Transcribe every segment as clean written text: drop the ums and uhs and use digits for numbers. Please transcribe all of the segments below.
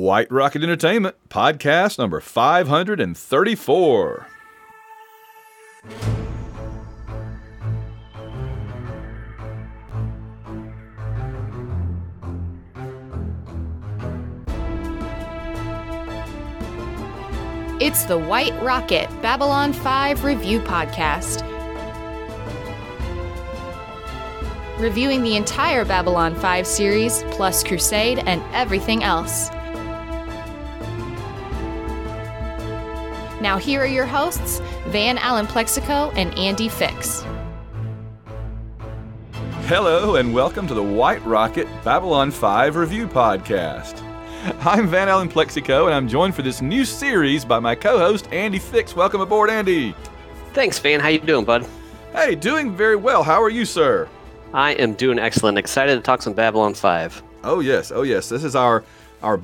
White Rocket Entertainment, podcast number 534. It's the White Rocket Babylon 5 review podcast, reviewing the entire Babylon 5 series, plus Crusade and everything else. Now here are your hosts, Van Allen Plexico and Andy Fix. Hello and welcome to the White Rocket Babylon 5 review podcast. I'm Van Allen Plexico, and I'm joined for this new series by my co-host, Andy Fix. Welcome aboard, Andy. Thanks, Van. How you doing, bud? Hey, doing very well. How are you, sir? I am doing excellent. Excited to talk some Babylon 5. Oh, yes. Oh, yes. This is our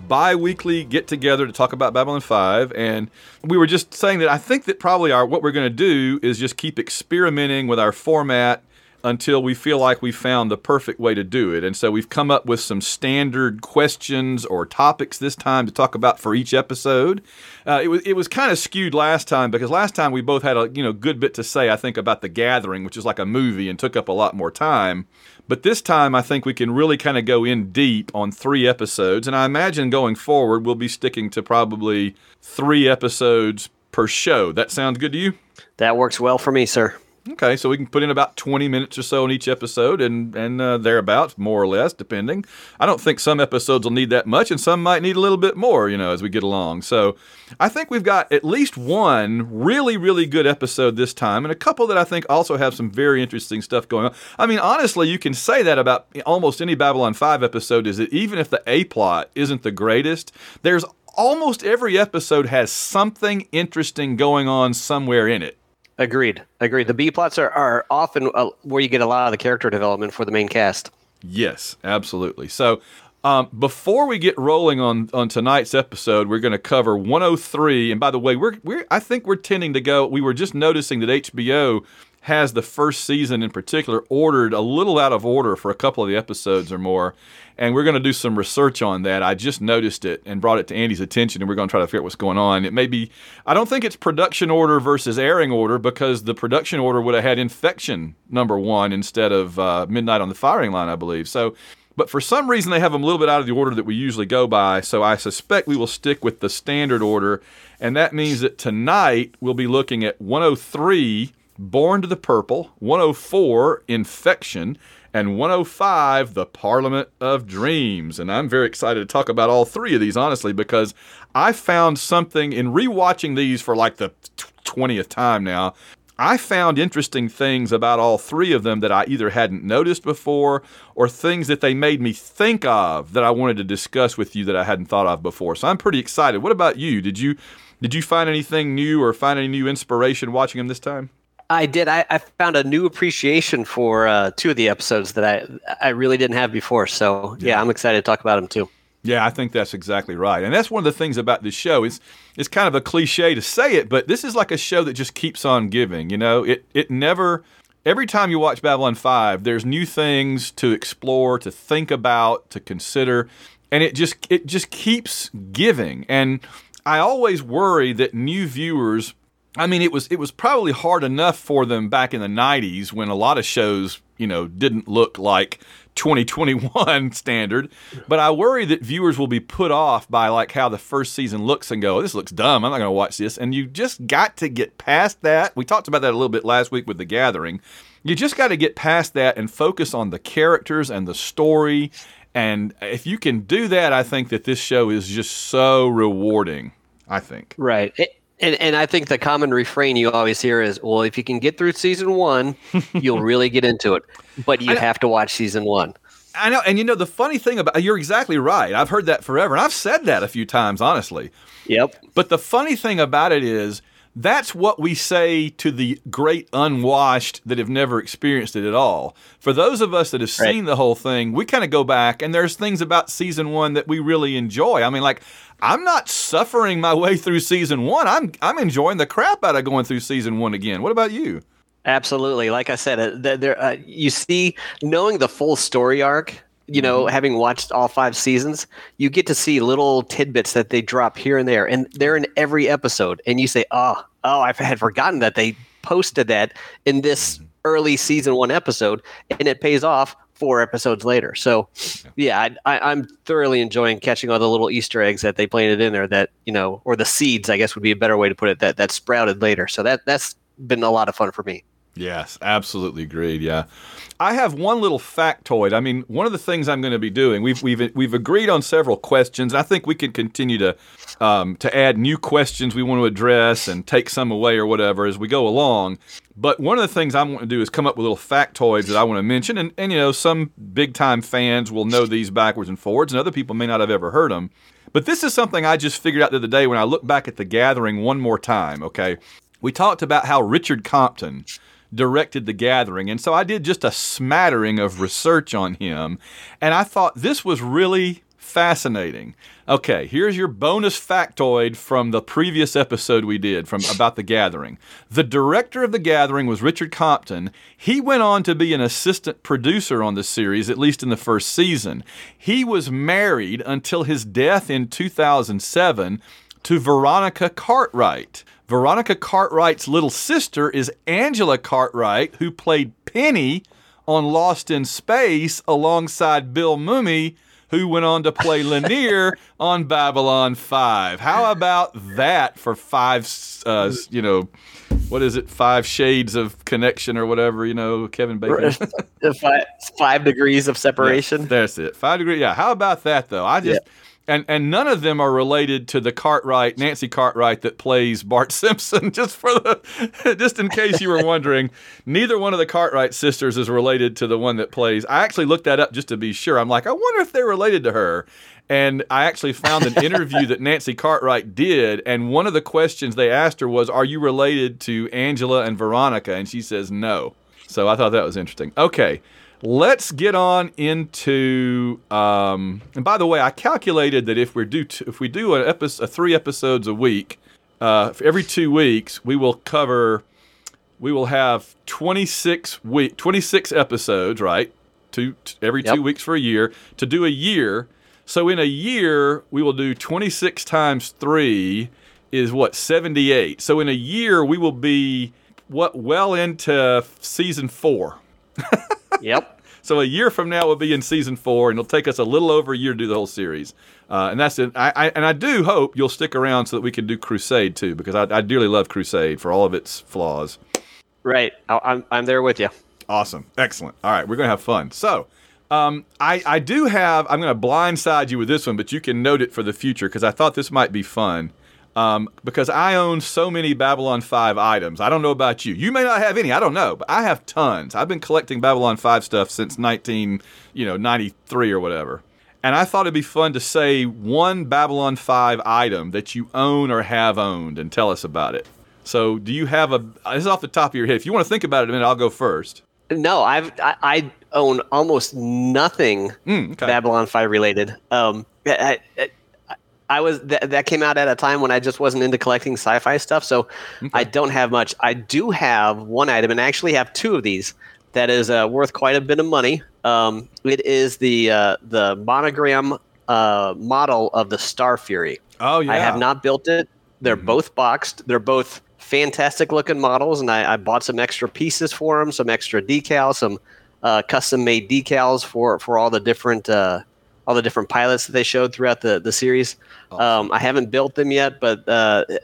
bi-weekly get-together to talk about Babylon 5, and we were just saying that I think that probably what we're going to do is just keep experimenting with our format until we feel like we found the perfect way to do it. And so we've come up with some standard questions or topics this time to talk about for each episode. It was kind of skewed last time because last time we both had a good bit to say, I think, about The Gathering, which is like a movie and took up a lot more time. But this time I think we can really kind of go in deep on three episodes. And I imagine going forward we'll be sticking to probably three episodes per show. That sounds good to you? That works well for me, sir. Okay, so we can put in about 20 minutes or so in each episode and thereabouts, more or less, depending. I don't think some episodes will need that much, and some might need a little bit more, as we get along. So I think we've got at least one really, really good episode this time, and a couple that I think also have some very interesting stuff going on. I mean, honestly, you can say that about almost any Babylon 5 episode, is that even if the A-plot isn't the greatest, there's almost every episode has something interesting going on somewhere in it. Agreed. The B-plots are often where you get a lot of the character development for the main cast. Yes, absolutely. So before we get rolling on tonight's episode, we're going to cover 103. And by the way, I think we're tending to go, we were just noticing that HBO has the first season in particular ordered a little out of order for a couple of the episodes or more. And we're going to do some research on that. I just noticed it and brought it to Andy's attention, and we're going to try to figure out what's going on. It may be, I don't think it's production order versus airing order, because the production order would have had Infection number one instead of Midnight on the Firing Line, I believe. So, but for some reason, they have them a little bit out of the order that we usually go by. So I suspect we will stick with the standard order. And that means that tonight we'll be looking at 103, Born to the Purple, 104, Infection, and 105, The Parliament of Dreams. And I'm very excited to talk about all three of these, honestly, because I found something in rewatching these for like the 20th time now. I found interesting things about all three of them that I either hadn't noticed before or things that they made me think of that I wanted to discuss with you that I hadn't thought of before. So I'm pretty excited. What about you? Did you find anything new or find any new inspiration watching them this time? I did. I found a new appreciation for two of the episodes that I really didn't have before. So, yeah, I'm excited to talk about them, too. Yeah, I think that's exactly right. And that's one of the things about this show. It's kind of a cliche to say it, but this is like a show that just keeps on giving. It never – every time you watch Babylon 5, there's new things to explore, to think about, to consider. And it just keeps giving. And I always worry that new viewers – I mean, it was probably hard enough for them back in the 90s when a lot of shows, didn't look like 2021 standard. But I worry that viewers will be put off by like how the first season looks and go, "This looks dumb. I'm not going to watch this." And you just got to get past that. We talked about that a little bit last week with The Gathering. You just got to get past that and focus on the characters and the story. And if you can do that, I think that this show is just so rewarding, I think. Right. And I think the common refrain you always hear is, well, if you can get through season one, you'll really get into it. But you have to watch season one. I know. And the funny thing about, you're exactly right. I've heard that forever. And I've said that a few times, honestly. Yep. But the funny thing about it is, that's what we say to the great unwashed that have never experienced it at all. For those of us that have seen the whole thing, we kind of go back, and there's things about season one that we really enjoy. I mean, like, I'm not suffering my way through season one. I'm enjoying the crap out of going through season one again. What about you? Absolutely. Like I said, you see, knowing the full story arc you know, having watched all five seasons, you get to see little tidbits that they drop here and there, and they're in every episode. And you say, oh, I had forgotten that they posted that in this early season one episode, and it pays off 4 episodes later. So, yeah, I'm thoroughly enjoying catching all the little Easter eggs that they planted in there that, you know, or the seeds, I guess would be a better way to put it, that sprouted later. So that's been a lot of fun for me. Yes, absolutely agreed. Yeah, I have one little factoid. I mean, one of the things I'm going to be doing. We've agreed on several questions. I think we can continue to add new questions we want to address and take some away or whatever as we go along. But one of the things I want to do is come up with little factoids that I want to mention, and you know, some big time fans will know these backwards and forwards, and other people may not have ever heard them. But this is something I just figured out the other day when I looked back at The Gathering one more time. Okay, we talked about how Richard Compton directed The Gathering, and so I did just a smattering of research on him, and I thought this was really fascinating. Okay, here's your bonus factoid from the previous episode we did from about The Gathering. The director of The Gathering was Richard Compton. He went on to be an assistant producer on the series, at least in the first season. He was married until his death in 2007 to Veronica Cartwright. Veronica Cartwright's little sister is Angela Cartwright, who played Penny on Lost in Space alongside Bill Mumy, who went on to play Lennier on Babylon 5. How about that for five shades of connection or whatever, you know, Kevin Bacon. 5 degrees of separation. Yes, that's it. 5 degrees. Yeah. How about that, though? And none of them are related to the Cartwright, Nancy Cartwright, that plays Bart Simpson. Just in case you were wondering, neither one of the Cartwright sisters is related to the one that plays. I actually looked that up just to be sure. I'm like, I wonder if they're related to her. And I actually found an interview that Nancy Cartwright did, and one of the questions they asked her was, "Are you related to Angela and Veronica?" And she says no. So I thought that was interesting. Okay. Let's get on into. And by the way, I calculated that if we do an episode, 3 episodes a week, every 2 weeks, we will have 26 episodes, right? Every 2 weeks for a year to do a year. So in a year, we will do 26 times 3 is what, 78. So in a year, we will be well into season 4. Yep. So a year from now we'll be in season 4, and it'll take us a little over a year to do the whole series. And that's it. I do hope you'll stick around so that we can do Crusade too, because I dearly love Crusade for all of its flaws. Right. I'm there with you. Awesome. Excellent. All right, we're gonna have fun. So I'm gonna blindside you with this one, but you can note it for the future because I thought this might be fun. Because I own so many Babylon 5 items. I don't know about you. You may not have any. I don't know, but I have tons. I've been collecting Babylon 5 stuff since 1993 or whatever. And I thought it'd be fun to say one Babylon 5 item that you own or have owned and tell us about it. So do you have this is off the top of your head. If you want to think about it a minute, I'll go first. No, I own almost nothing Babylon 5 related. That came out at a time when I just wasn't into collecting sci-fi stuff, so I don't have much. I do have one item, and I actually have 2 of these that is worth quite a bit of money. It is the monogram model of the Star Fury. Oh yeah, I have not built it. They're both boxed. They're both fantastic looking models, and I bought some extra pieces for them, some extra decals, some custom made decals for all the different. All the different pilots that they showed throughout the series. Awesome. I haven't built them yet, but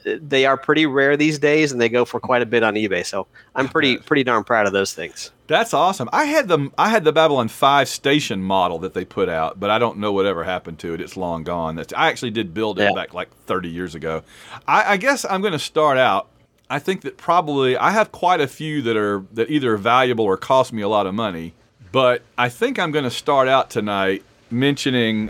they are pretty rare these days, and they go for quite a bit on eBay. So I'm pretty darn proud of those things. That's awesome. I had the Babylon 5 station model that they put out, but I don't know whatever happened to it. It's long gone. I actually did build it back like 30 years ago. I guess I'm going to start out. I think that probably I have quite a few that either are valuable or cost me a lot of money, but I think I'm going to start out tonight mentioning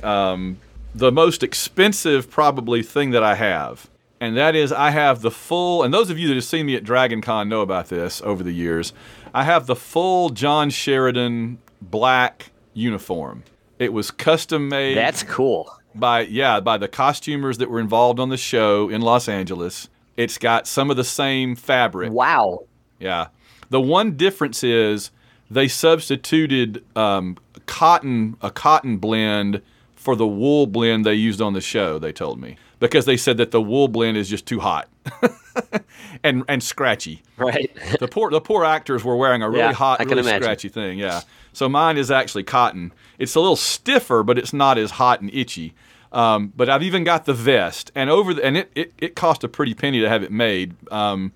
the most expensive probably thing that I have. And that is I have the full, and those of you that have seen me at Dragon Con know about this over the years, I have the full John Sheridan black uniform. It was custom made. That's cool. By the costumers that were involved on the show in Los Angeles. It's got some of the same fabric. Wow. Yeah. The one difference is they substituted a cotton blend for the wool blend they used on the show, they told me, because they said that the wool blend is just too hot and scratchy. Right. The poor actors were wearing a really hot, really scratchy thing. Yeah. So mine is actually cotton. It's a little stiffer, but it's not as hot and itchy. But I've even got the vest, and it cost a pretty penny to have it made. And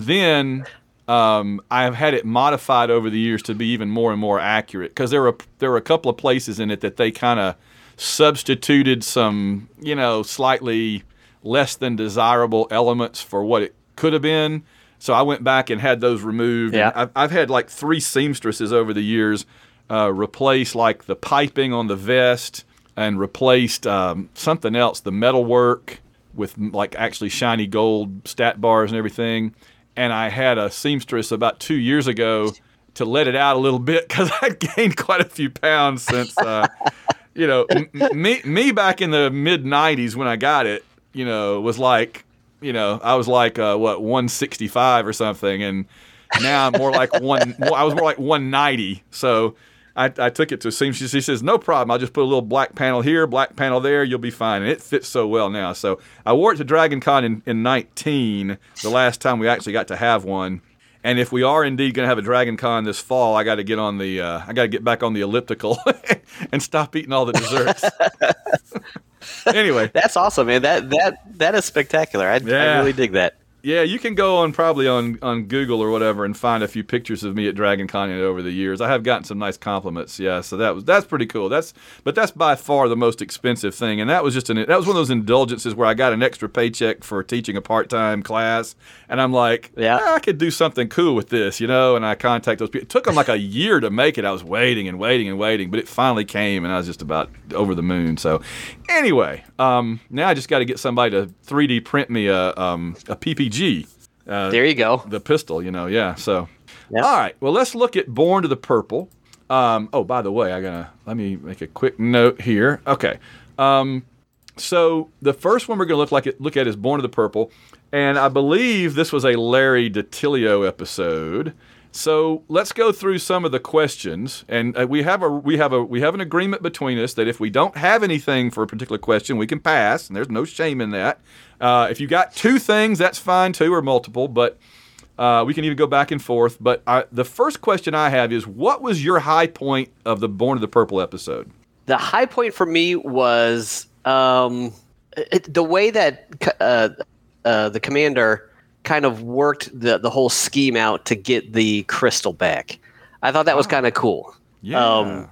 then I've had it modified over the years to be even more and more accurate, because there were a couple of places in it that they kind of substituted some, slightly less than desirable elements for what it could have been. So I went back and had those removed. Yeah. I've had like 3 seamstresses over the years replace like the piping on the vest, and replaced something else, the metalwork with like actually shiny gold stat bars and everything. And I had a seamstress about 2 years ago to let it out a little bit, because I'd gained quite a few pounds since, me back in the mid 90s when I got it, was like, I was like, 165 or something. And now I'm more like I was more like 190. So I took it to a seamstress. She says, "No problem. I'll just put a little black panel here, black panel there. You'll be fine." And it fits so well now. So I wore it to Dragon Con in 19, the last time we actually got to have one. And if we are indeed going to have a Dragon Con this fall, I got to get on the I got to get back on the elliptical and stop eating all the desserts. Anyway, that's awesome, man. That is spectacular. I really dig that. Yeah, you can go on probably on Google or whatever and find a few pictures of me at Dragon Con over the years. I have gotten some nice compliments. Yeah, so that's pretty cool. That's by far the most expensive thing, and that was one of those indulgences where I got an extra paycheck for teaching a part-time class, and I'm like, I could do something cool with this, And I contact those people. It took them like a year to make it. I was waiting and waiting and waiting, but it finally came, and I was just about over the moon. So, anyway, now I just got to get somebody to 3D print me a PP. There you go. The pistol, So, all right. Well, let's look at Born to the Purple. By the way, let me make a quick note here. Okay. So the first one we're going to look at is Born to the Purple, and I believe this was a Larry DiTillio episode. So let's go through some of the questions, and we have an agreement between us that if we don't have anything for a particular question, we can pass, and there's no shame in that. If you got 2 things, that's fine, 2 or multiple, but we can even go back and forth. But the first question I have is, what was your high point of the Born of the Purple episode? The high point for me was the way that the commander kind of worked the whole scheme out to get the crystal back. I thought that was kind of cool. Yeah.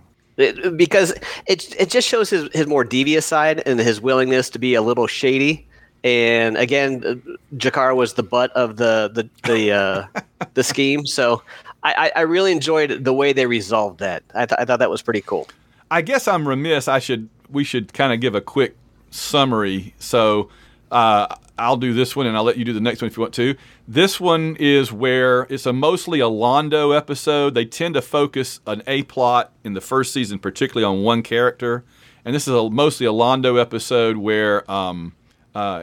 Because it just shows his more devious side and his willingness to be a little shady. And again, Jakar was the butt of the the scheme. So I really enjoyed the way they resolved that. I thought that was pretty cool. I guess I'm remiss. We should kind of give a quick summary. So I'll do this one, and I'll let you do the next one if you want to. This one is where it's mostly a Londo episode. They tend to focus an A-plot in the first season, particularly on one character. And this is mostly a Londo episode where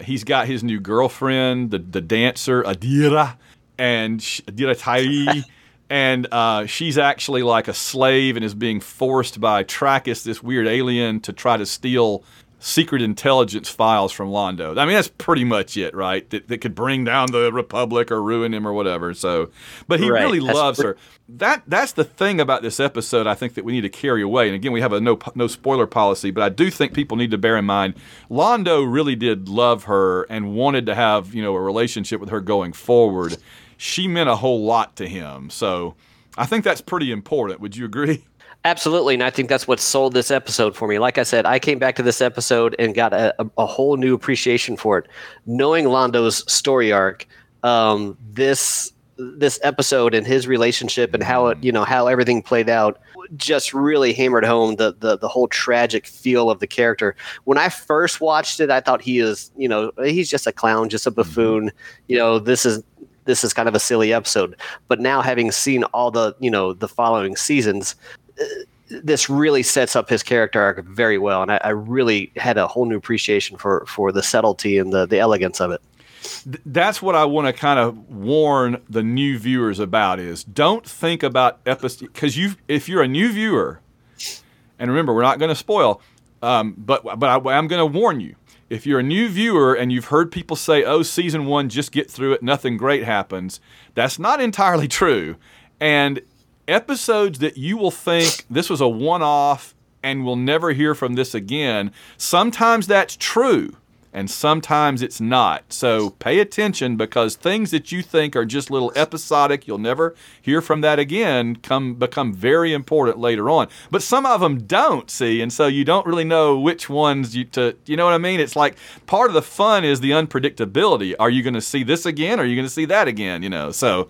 he's got his new girlfriend, the dancer, Adira, and Adira Tyree. And she's actually like a slave and is being forced by Trakis, this weird alien, to try to steal secret intelligence files from Londo. I mean, that's pretty much it, right? That could bring down the Republic or ruin him or whatever. So, but he really loves her. That's the thing about this episode, I think, that we need to carry away. And again, we have a no spoiler policy, but I do think people need to bear in mind, Londo really did love her and wanted to have, a relationship with her going forward. She meant a whole lot to him. So I think that's pretty important. Would you agree? Absolutely, and I think that's what sold this episode for me. Like I said, I came back to this episode and got a whole new appreciation for it. Knowing Londo's story arc, this episode and his relationship and how it, how everything played out, just really hammered home the whole tragic feel of the character. When I first watched it, I thought he is, he's just a clown, just a buffoon. This is kind of a silly episode. But now, having seen all the the following seasons, this really sets up his character arc very well, and I really had a whole new appreciation for the subtlety and the elegance of it. That's what I want to kind of warn the new viewers about, is don't think about episodes, because if you're a new viewer, And remember, we're not going to spoil, but I'm going to warn you. If you're a new viewer and you've heard people say, oh, season one, just get through it, nothing great happens, that's not entirely true. And episodes that you will think this was a one-off and we'll never hear from this again, sometimes that's true and sometimes it's not. So pay attention, because things that you think are just little episodic, you'll never hear from that again, become very important later on. But some of them don't, see, and so you don't really know which ones you know what I mean? It's like part of the fun is the unpredictability. Are you going to see this again? Are you going to see that again? You know, so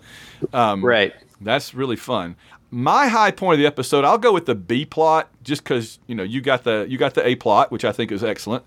right. That's really fun. My high point of the episode, I'll go with the B plot, just because you got the A plot, which I think is excellent.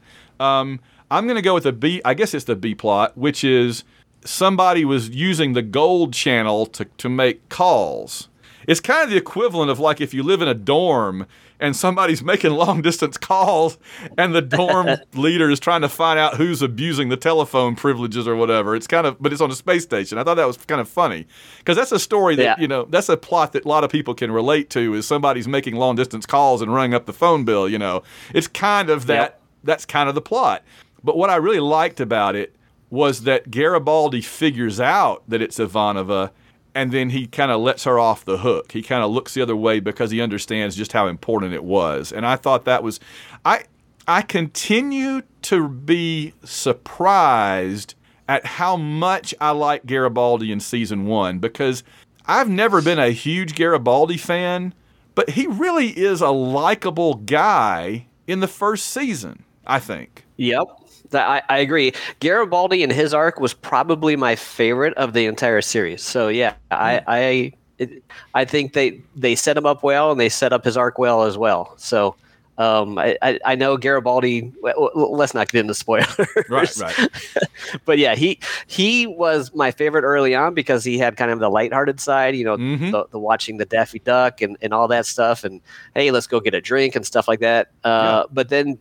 I'm going to go with the B. I guess it's the B plot, which is somebody was using the gold channel to make calls. It's kind of the equivalent of like if you live in a dorm and somebody's making long-distance calls and the dorm leader is trying to find out who's abusing the telephone privileges or whatever. It's kind of, but it's on a space station. I thought that was kind of funny, because that's a story that, you know, that's a plot that a lot of people can relate to, is somebody's making long-distance calls and running up the phone bill, you know. It's kind of that, that's kind of the plot. But what I really liked about it was that Garibaldi figures out that it's Ivanova, and then he kind of lets her off the hook. He kind of looks the other way because he understands just how important it was. And I thought that was... I continue to be surprised at how much I like Garibaldi in Season 1, because I've never been a huge Garibaldi fan, but he really is a likable guy in the first season, I think. Yep. I agree. Garibaldi and his arc was probably my favorite of the entire series. So yeah, I think they set him up well, and they set up his arc well as well. So I know Garibaldi. Well, let's not get into spoilers. Right. But yeah, he was my favorite early on because he had kind of the lighthearted side, you know, the watching the Daffy Duck and all that stuff, and hey, let's go get a drink and stuff like that. But then,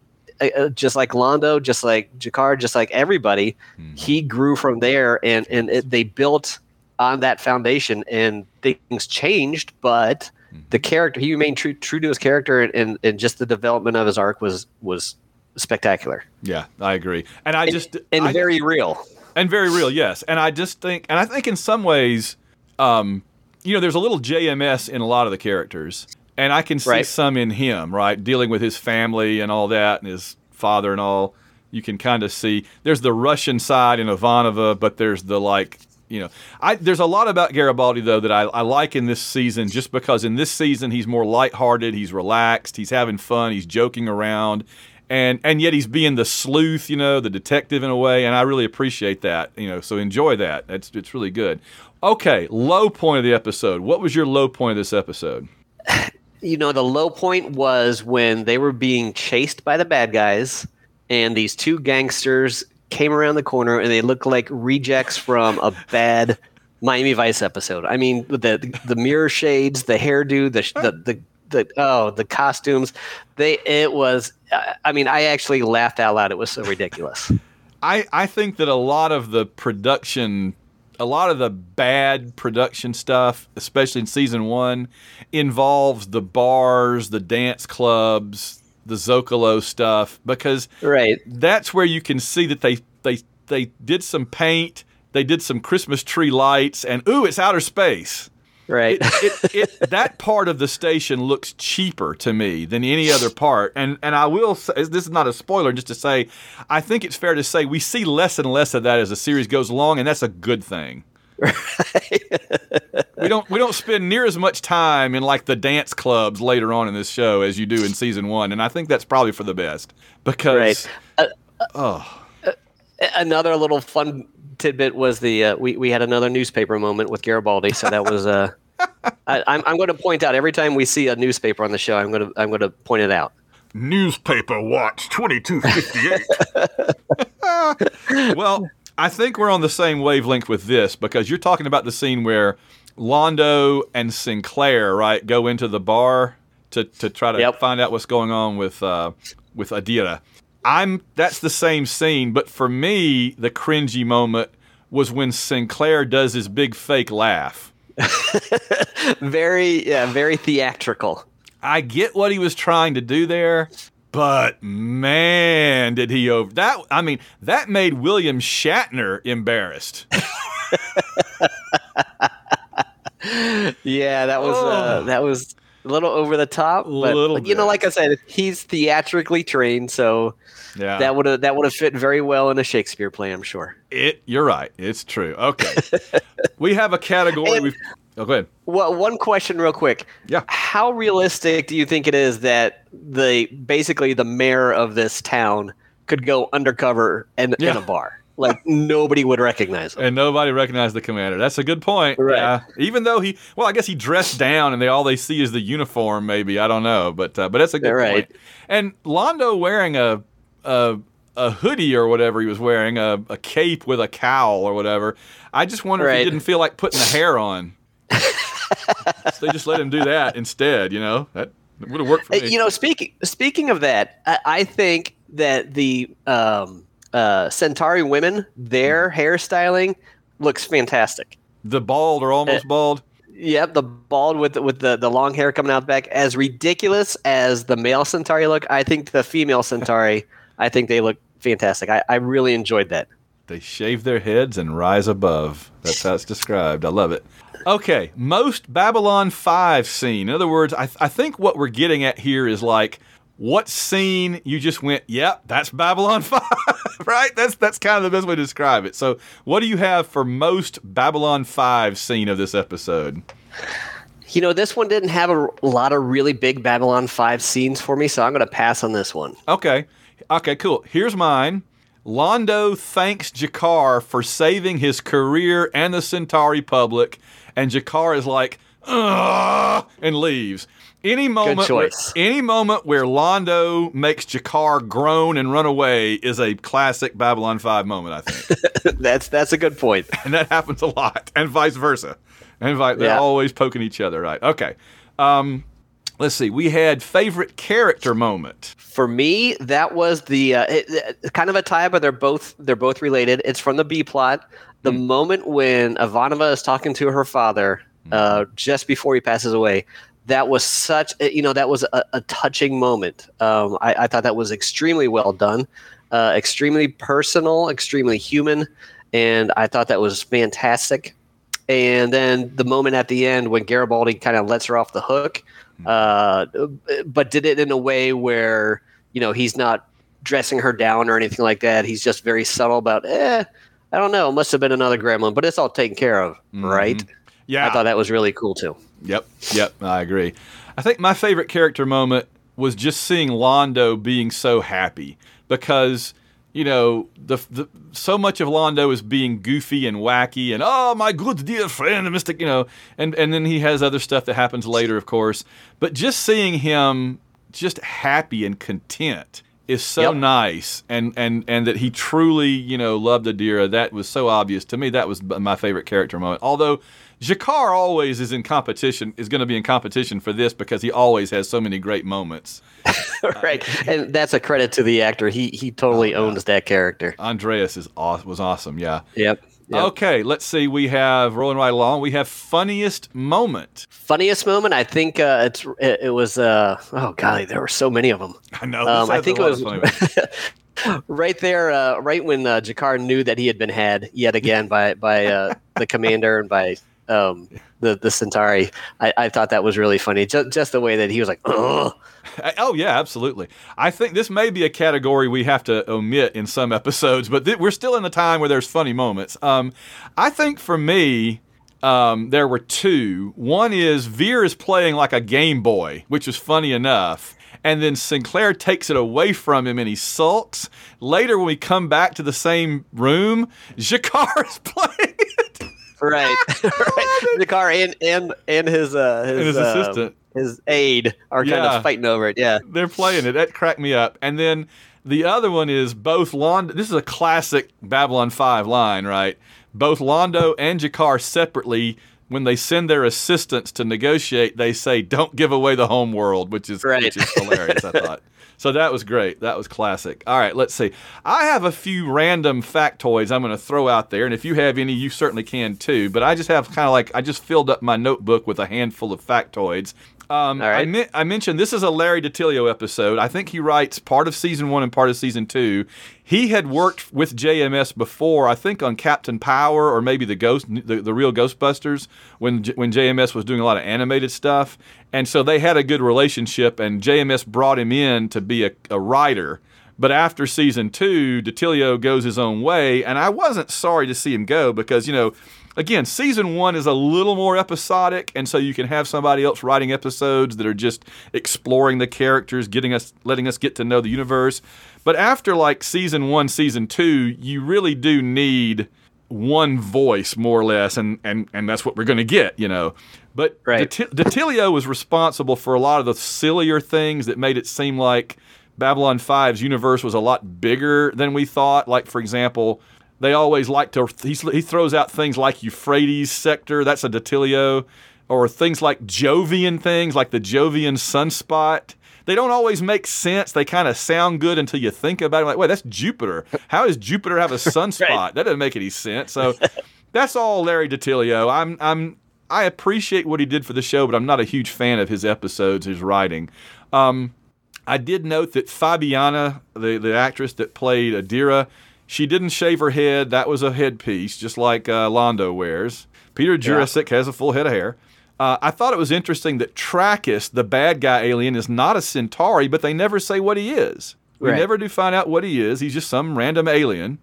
just like Londo, just like Jakar, just like everybody, he grew from there, and they built on that foundation, and things changed, but the character, he remained true to his character, and just the development of his arc was spectacular. Yeah, I agree. And very real. Yes. And I think in some ways, you know, there's a little JMS in a lot of the characters. And I can see some in him, right? Dealing with his family and all that, and his father and all. You can kind of see there's the Russian side in Ivanova, but there's the there's a lot about Garibaldi though that I like in this season, just because in this season he's more lighthearted, he's relaxed, he's having fun, he's joking around, and yet he's being the sleuth, you know, the detective in a way, and I really appreciate that, you know. So enjoy that. It's really good. Okay, low point of the episode. What was your low point of this episode? You know, the low point was when they were being chased by the bad guys, and these two gangsters came around the corner, and they looked like rejects from a bad Miami Vice episode. I mean, the mirror shades, the hairdo, the costumes. I actually laughed out loud. It was so ridiculous. I think that a lot of the bad production stuff, especially in season one, involves the bars, the dance clubs, the Zocalo stuff, because that's where you can see that they did some paint, they did some Christmas tree lights, and ooh, it's outer space. Right. That part of the station looks cheaper to me than any other part. And I will say, this is not a spoiler, just to say, I think it's fair to say we see less and less of that as the series goes along, and that's a good thing. Right. We don't spend near as much time in like the dance clubs later on in this show as you do in season one, and I think that's probably for the best, because another little fun tidbit was we had another newspaper moment with Garibaldi, so that was I'm going to point out every time we see a newspaper on the show, I'm going to point it out. Newspaper watch 2258. Well, I think we're on the same wavelength with this, because you're talking about the scene where Londo and Sinclair, right, go into the bar to try to find out what's going on with Adira. That's the same scene, but for me, the cringy moment was when Sinclair does his big fake laugh. Very theatrical. I get what he was trying to do there, but man, did he over that. I mean, that made William Shatner embarrassed. Yeah, that was a little over the top, but you know, like I said, he's theatrically trained, so yeah. that would have fit very well in a Shakespeare play, I'm sure. You're right. It's true. Okay. We have a category. Go ahead. Well, one question real quick. Yeah. How realistic do you think it is that basically the mayor of this town could go undercover in a bar? Like, nobody would recognize him. And nobody recognized the commander. That's a good point. Right. Even though I guess he dressed down and all they see is the uniform, maybe. I don't know. But that's a good point. And Londo wearing a hoodie or whatever he was wearing, a cape with a cowl or whatever. I just wonder if he didn't feel like putting the hair on. So they just let him do that instead, you know. That would have worked for me. You know, speaking of that, I think that the Centauri women, their hairstyling looks fantastic. The bald or almost bald? Yep, the bald with the long hair coming out back. As ridiculous as the male Centauri look, I think the female Centauri, I think they look fantastic. I really enjoyed that. They shave their heads and rise above. That's how it's described. I love it. Okay, most Babylon 5 scene. In other words, I think what we're getting at here is like, what scene you just went, yep, that's Babylon 5, right? That's kind of the best way to describe it. So what do you have for most Babylon 5 scene of this episode? You know, this one didn't have a lot of really big Babylon 5 scenes for me, so I'm going to pass on this one. Okay, cool. Here's mine. Londo thanks Jakar for saving his career and the Centauri public, and Jakar is like, ugh, and leaves. Any moment where Londo makes Jakar groan and run away is a classic Babylon 5 moment, I think. That's a good point. And that happens a lot, and vice versa. And they're always poking each other, right? Okay. Let's see. We had favorite character moment. For me, that was the kind of a tie, but they're both related. It's from the B plot. The moment when Ivanova is talking to her father just before he passes away. That was a touching moment. I thought that was extremely well done, extremely personal, extremely human, and I thought that was fantastic. And then the moment at the end when Garibaldi kind of lets her off the hook, but did it in a way where, you know, he's not dressing her down or anything like that. He's just very subtle about, I don't know, it must have been another gremlin, but it's all taken care of, right? Yeah. I thought that was really cool too. Yep, I agree. I think my favorite character moment was just seeing Londo being so happy because, you know, the so much of Londo is being goofy and wacky and, oh, my good dear friend, Mr., you know, and then he has other stuff that happens later, of course. But just seeing him just happy and content is so nice, and that he truly, you know, loved Adira. That was so obvious to me. That was my favorite character moment. Although Jakar always is going to be in competition for this because he always has so many great moments. Right, and that's a credit to the actor. He totally owns that character. Andreas was awesome, yeah. Yep. Okay, let's see. We have, rolling right along, we have funniest moment. Funniest moment? I think it was oh, golly, there were so many of them. I know. I think it was right there, right when Jakar knew that he had been had yet again by the commander and by the Centauri. I thought that was really funny. Just the way that he was like, ugh. Oh, yeah, absolutely. I think this may be a category we have to omit in some episodes, but we're still in the time where there's funny moments. I think for me, there were two. One is Veer is playing like a Game Boy, which is funny enough. And then Sinclair takes it away from him and he sulks. Later, when we come back to the same room, Jakar is playing it. Right. Jakar and his assistant. His aide are kind of fighting over it, yeah. They're playing it. That cracked me up. And then the other one is both Londo. This is a classic Babylon 5 line, right? Both Londo and Jakar separately, when they send their assistants to negotiate, they say, don't give away the home world, which is hilarious, I thought. So that was great. That was classic. All right, let's see. I have a few random factoids I'm going to throw out there, and if you have any, you certainly can too. But I just filled up my notebook with a handful of factoids. All right. I mentioned this is a Larry DiTillio episode. I think he writes part of season one and part of season two. He had worked with JMS before, I think, on Captain Power or maybe the real Ghostbusters when JMS was doing a lot of animated stuff. And so they had a good relationship, and JMS brought him in to be a writer. But after season two, DiTillio goes his own way, and I wasn't sorry to see him go because, you know, again, season one is a little more episodic, and so you can have somebody else writing episodes that are just exploring the characters, letting us get to know the universe. But after like season one, season two, you really do need one voice, more or less, and that's what we're going to get, you know. But right. DiTillio was responsible for a lot of the sillier things that made it seem like Babylon 5's universe was a lot bigger than we thought. Like, for example, they always like to, he throws out things like Euphrates sector, that's a DiTillio, or things like Jovian things, like the Jovian sunspot. They don't always make sense. They kind of sound good until you think about it. Like, wait, that's Jupiter. How does Jupiter have a sunspot? Right. That doesn't make any sense. So that's all Larry DiTillio. I appreciate what he did for the show, but I'm not a huge fan of his episodes, his writing. I did note that Fabiana, the actress that played Adira, she didn't shave her head. That was a headpiece, just like Londo wears. Peter Jurasic has a full head of hair. I thought it was interesting that Trakis, the bad guy alien, is not a Centauri, but they never say what he is. We right. never do find out what he is. He's just some random alien.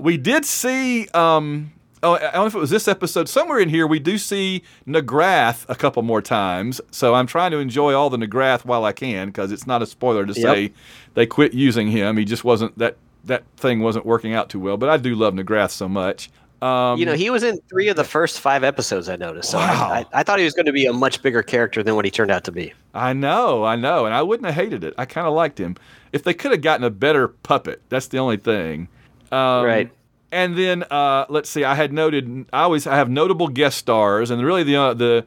We did see, I don't know if it was this episode, somewhere in here we do see Nagrath a couple more times. So I'm trying to enjoy all the Nagrath while I can because it's not a spoiler to say they quit using him. He just wasn't that thing wasn't working out too well, but I do love Nagrath so much. You know, he was in 3 of the first 5 episodes, I noticed. So wow. I thought he was going to be a much bigger character than what he turned out to be. I know, and I wouldn't have hated it. I kind of liked him. If they could have gotten a better puppet, that's the only thing. Right. And then, let's see, I have notable guest stars, and really the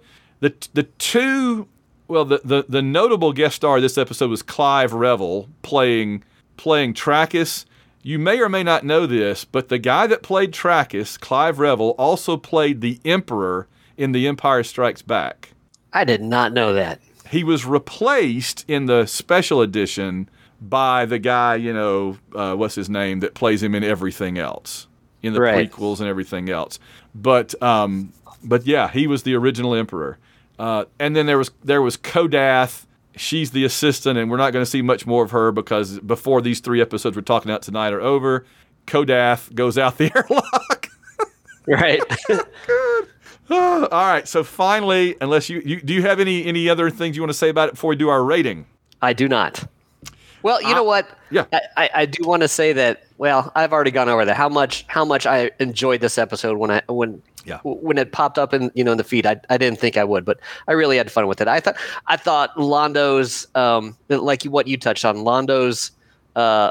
two, well, the notable guest star this episode was Clive Revill playing Trakis. You may or may not know this, but the guy that played Trakis, Clive Revill, also played the Emperor in The Empire Strikes Back. I did not know that. He was replaced in the special edition by the guy, you know, what's his name, that plays him in everything else, in the right. prequels and everything else. But yeah, he was the original Emperor. And then there was Kodath. She's the assistant, and we're not going to see much more of her because before these 3 episodes we're talking about tonight are over, Kodath goes out the airlock. Right. Good. All right. So finally, unless you do you have any other things you want to say about it before we do our rating? I do not. Well, you know what? Yeah. I do want to say that. Well, I've already gone over that. How much I enjoyed this episode when it popped up in the feed. I didn't think I would, but I really had fun with it. I thought Londo's like what you touched on, Londo's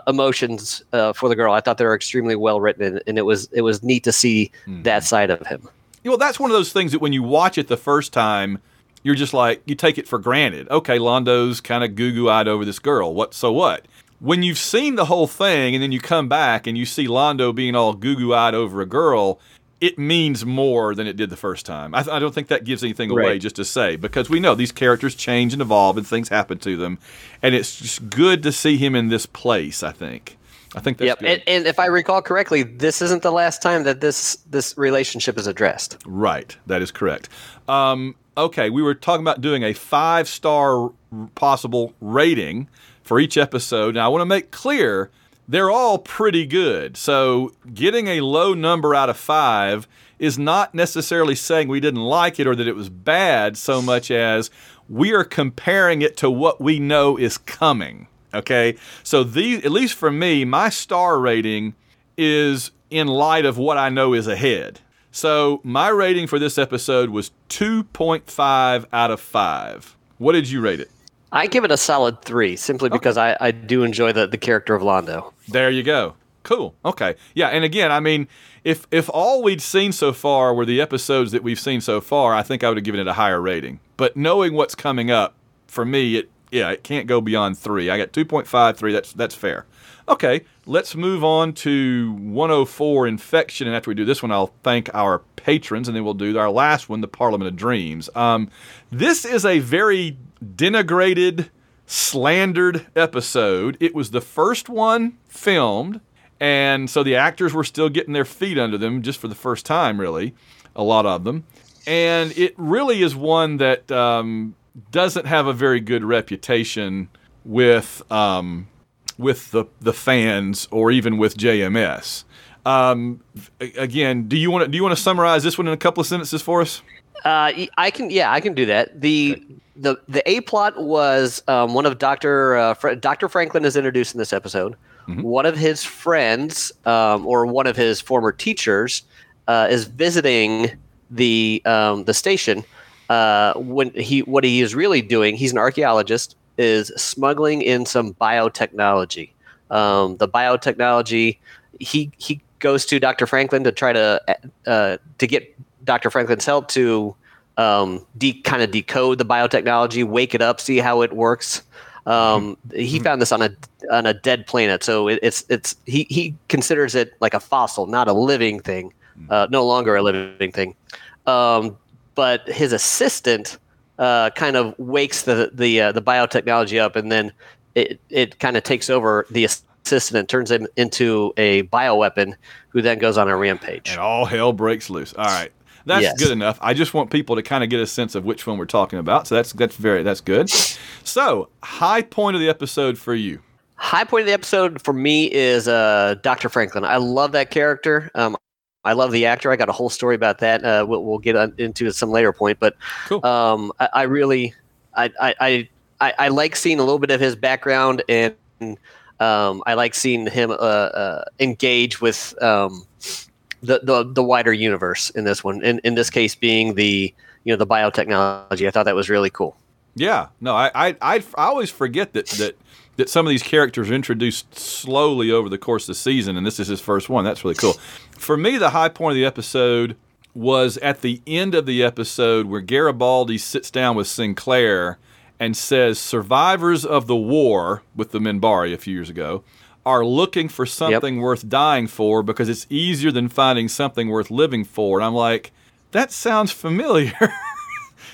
emotions for the girl. I thought they were extremely well written, and it was neat to see that side of him. Well, that's one of those things that when you watch it the first time, you're just like, you take it for granted. Okay, Londo's kind of goo-goo-eyed over this girl. What? So what? When you've seen the whole thing and then you come back and you see Londo being all goo-goo-eyed over a girl, it means more than it did the first time. I don't think that gives anything away right. just to say, because we know these characters change and evolve and things happen to them. And it's just good to see him in this place, I think. I think that's good. And if I recall correctly, this isn't the last time that this relationship is addressed. Right. That is correct. Okay, we were talking about doing a 5-star possible rating for each episode. Now, I want to make clear, they're all pretty good. So getting a low number out of 5 is not necessarily saying we didn't like it or that it was bad so much as we are comparing it to what we know is coming, okay? So at least for me, my star rating is in light of what I know is ahead. So my rating for this episode was 2.5 out of 5. What did you rate it? I give it a solid 3, simply because I do enjoy the character of Londo. There you go. Cool. Okay. Yeah, and again, I mean, if all we'd seen so far were the episodes that we've seen so far, I think I would have given it a higher rating. But knowing what's coming up, for me, it can't go beyond 3. I got 2.5, 3. That's fair. Okay, let's move on to 104 Infection, and after we do this one, I'll thank our patrons, and then we'll do our last one, The Parliament of Dreams. This is a very denigrated, slandered episode. It was the first one filmed, and so the actors were still getting their feet under them just for the first time, really, a lot of them. And it really is one that doesn't have a very good reputation with the fans or even with JMS. Again, do you want to summarize this one in a couple of sentences for us? I can do that. The A plot was one of Dr. Franklin is introduced in this episode. Mm-hmm. One of his friends or one of his former teachers is visiting the station. What he is really doing, he's an archaeologist, is smuggling in some biotechnology. The biotechnology, he goes to Dr. Franklin to try to get Dr. Franklin's help to decode the biotechnology, wake it up, see how it works. He found this on a dead planet, so he considers it like a fossil, not a living thing, no longer a living thing. But his assistant kind of wakes the biotechnology up, and then it kind of takes over the assistant and turns him into a bioweapon, who then goes on a rampage. And all hell breaks loose. All right. That's good enough. I just want people to kind of get a sense of which one we're talking about. So that's good. So high point of the episode for you. High point of the episode for me is Dr. Franklin. I love that character. I love the actor. I got a whole story about that. We'll get into some later point, but cool. I really like seeing a little bit of his background, and I like seeing him engage with the wider universe in this one. In this case, being the biotechnology. I thought that was really cool. Yeah, no, I always forget that some of these characters are introduced slowly over the course of the season, and this is his first one. That's really cool. For me, the high point of the episode was at the end of the episode where Garibaldi sits down with Sinclair and says, survivors of the war with the Minbari a few years ago are looking for something worth dying for because it's easier than finding something worth living for. And I'm like, that sounds familiar.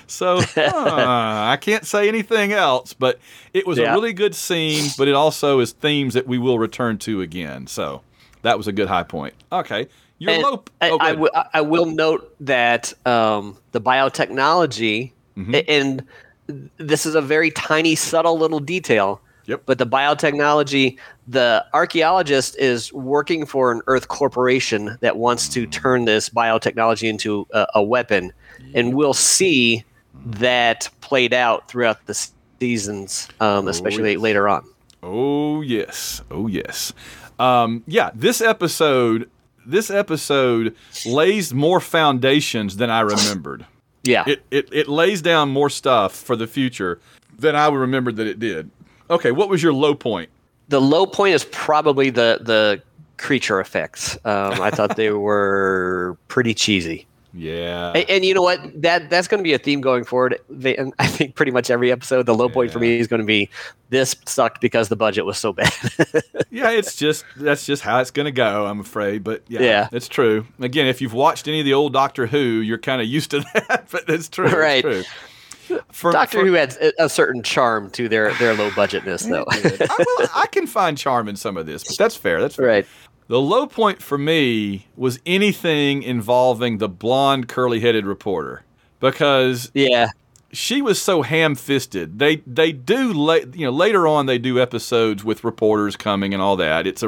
So I can't say anything else, but it was a really good scene, but it also is themes that we will return to again. So that was a good high point. Okay. I will note that the biotechnology, and this is a very tiny, subtle little detail, but the biotechnology, the archaeologist is working for an Earth corporation that wants to turn this biotechnology into a weapon, and we'll see that played out throughout the seasons, especially later on. Oh yes. This episode lays more foundations than I remembered. Yeah. It lays down more stuff for the future than I remembered that it did. Okay, what was your low point? The low point is probably the creature effects. I thought they were pretty cheesy. Yeah. And you know what? That's going to be a theme going forward. And I think pretty much every episode, the low point for me is going to be, this sucked because the budget was so bad. That's just how it's going to go, I'm afraid. But yeah, it's true. Again, if you've watched any of the old Doctor Who, you're kind of used to that, but it's true. Right. It's true. Doctor Who had a certain charm to their low budgetness, though. I can find charm in some of this, but that's fair. That's fair. Right. The low point for me was anything involving the blonde, curly-headed reporter, because she was so ham-fisted. They do later on they do episodes with reporters coming and all that. It's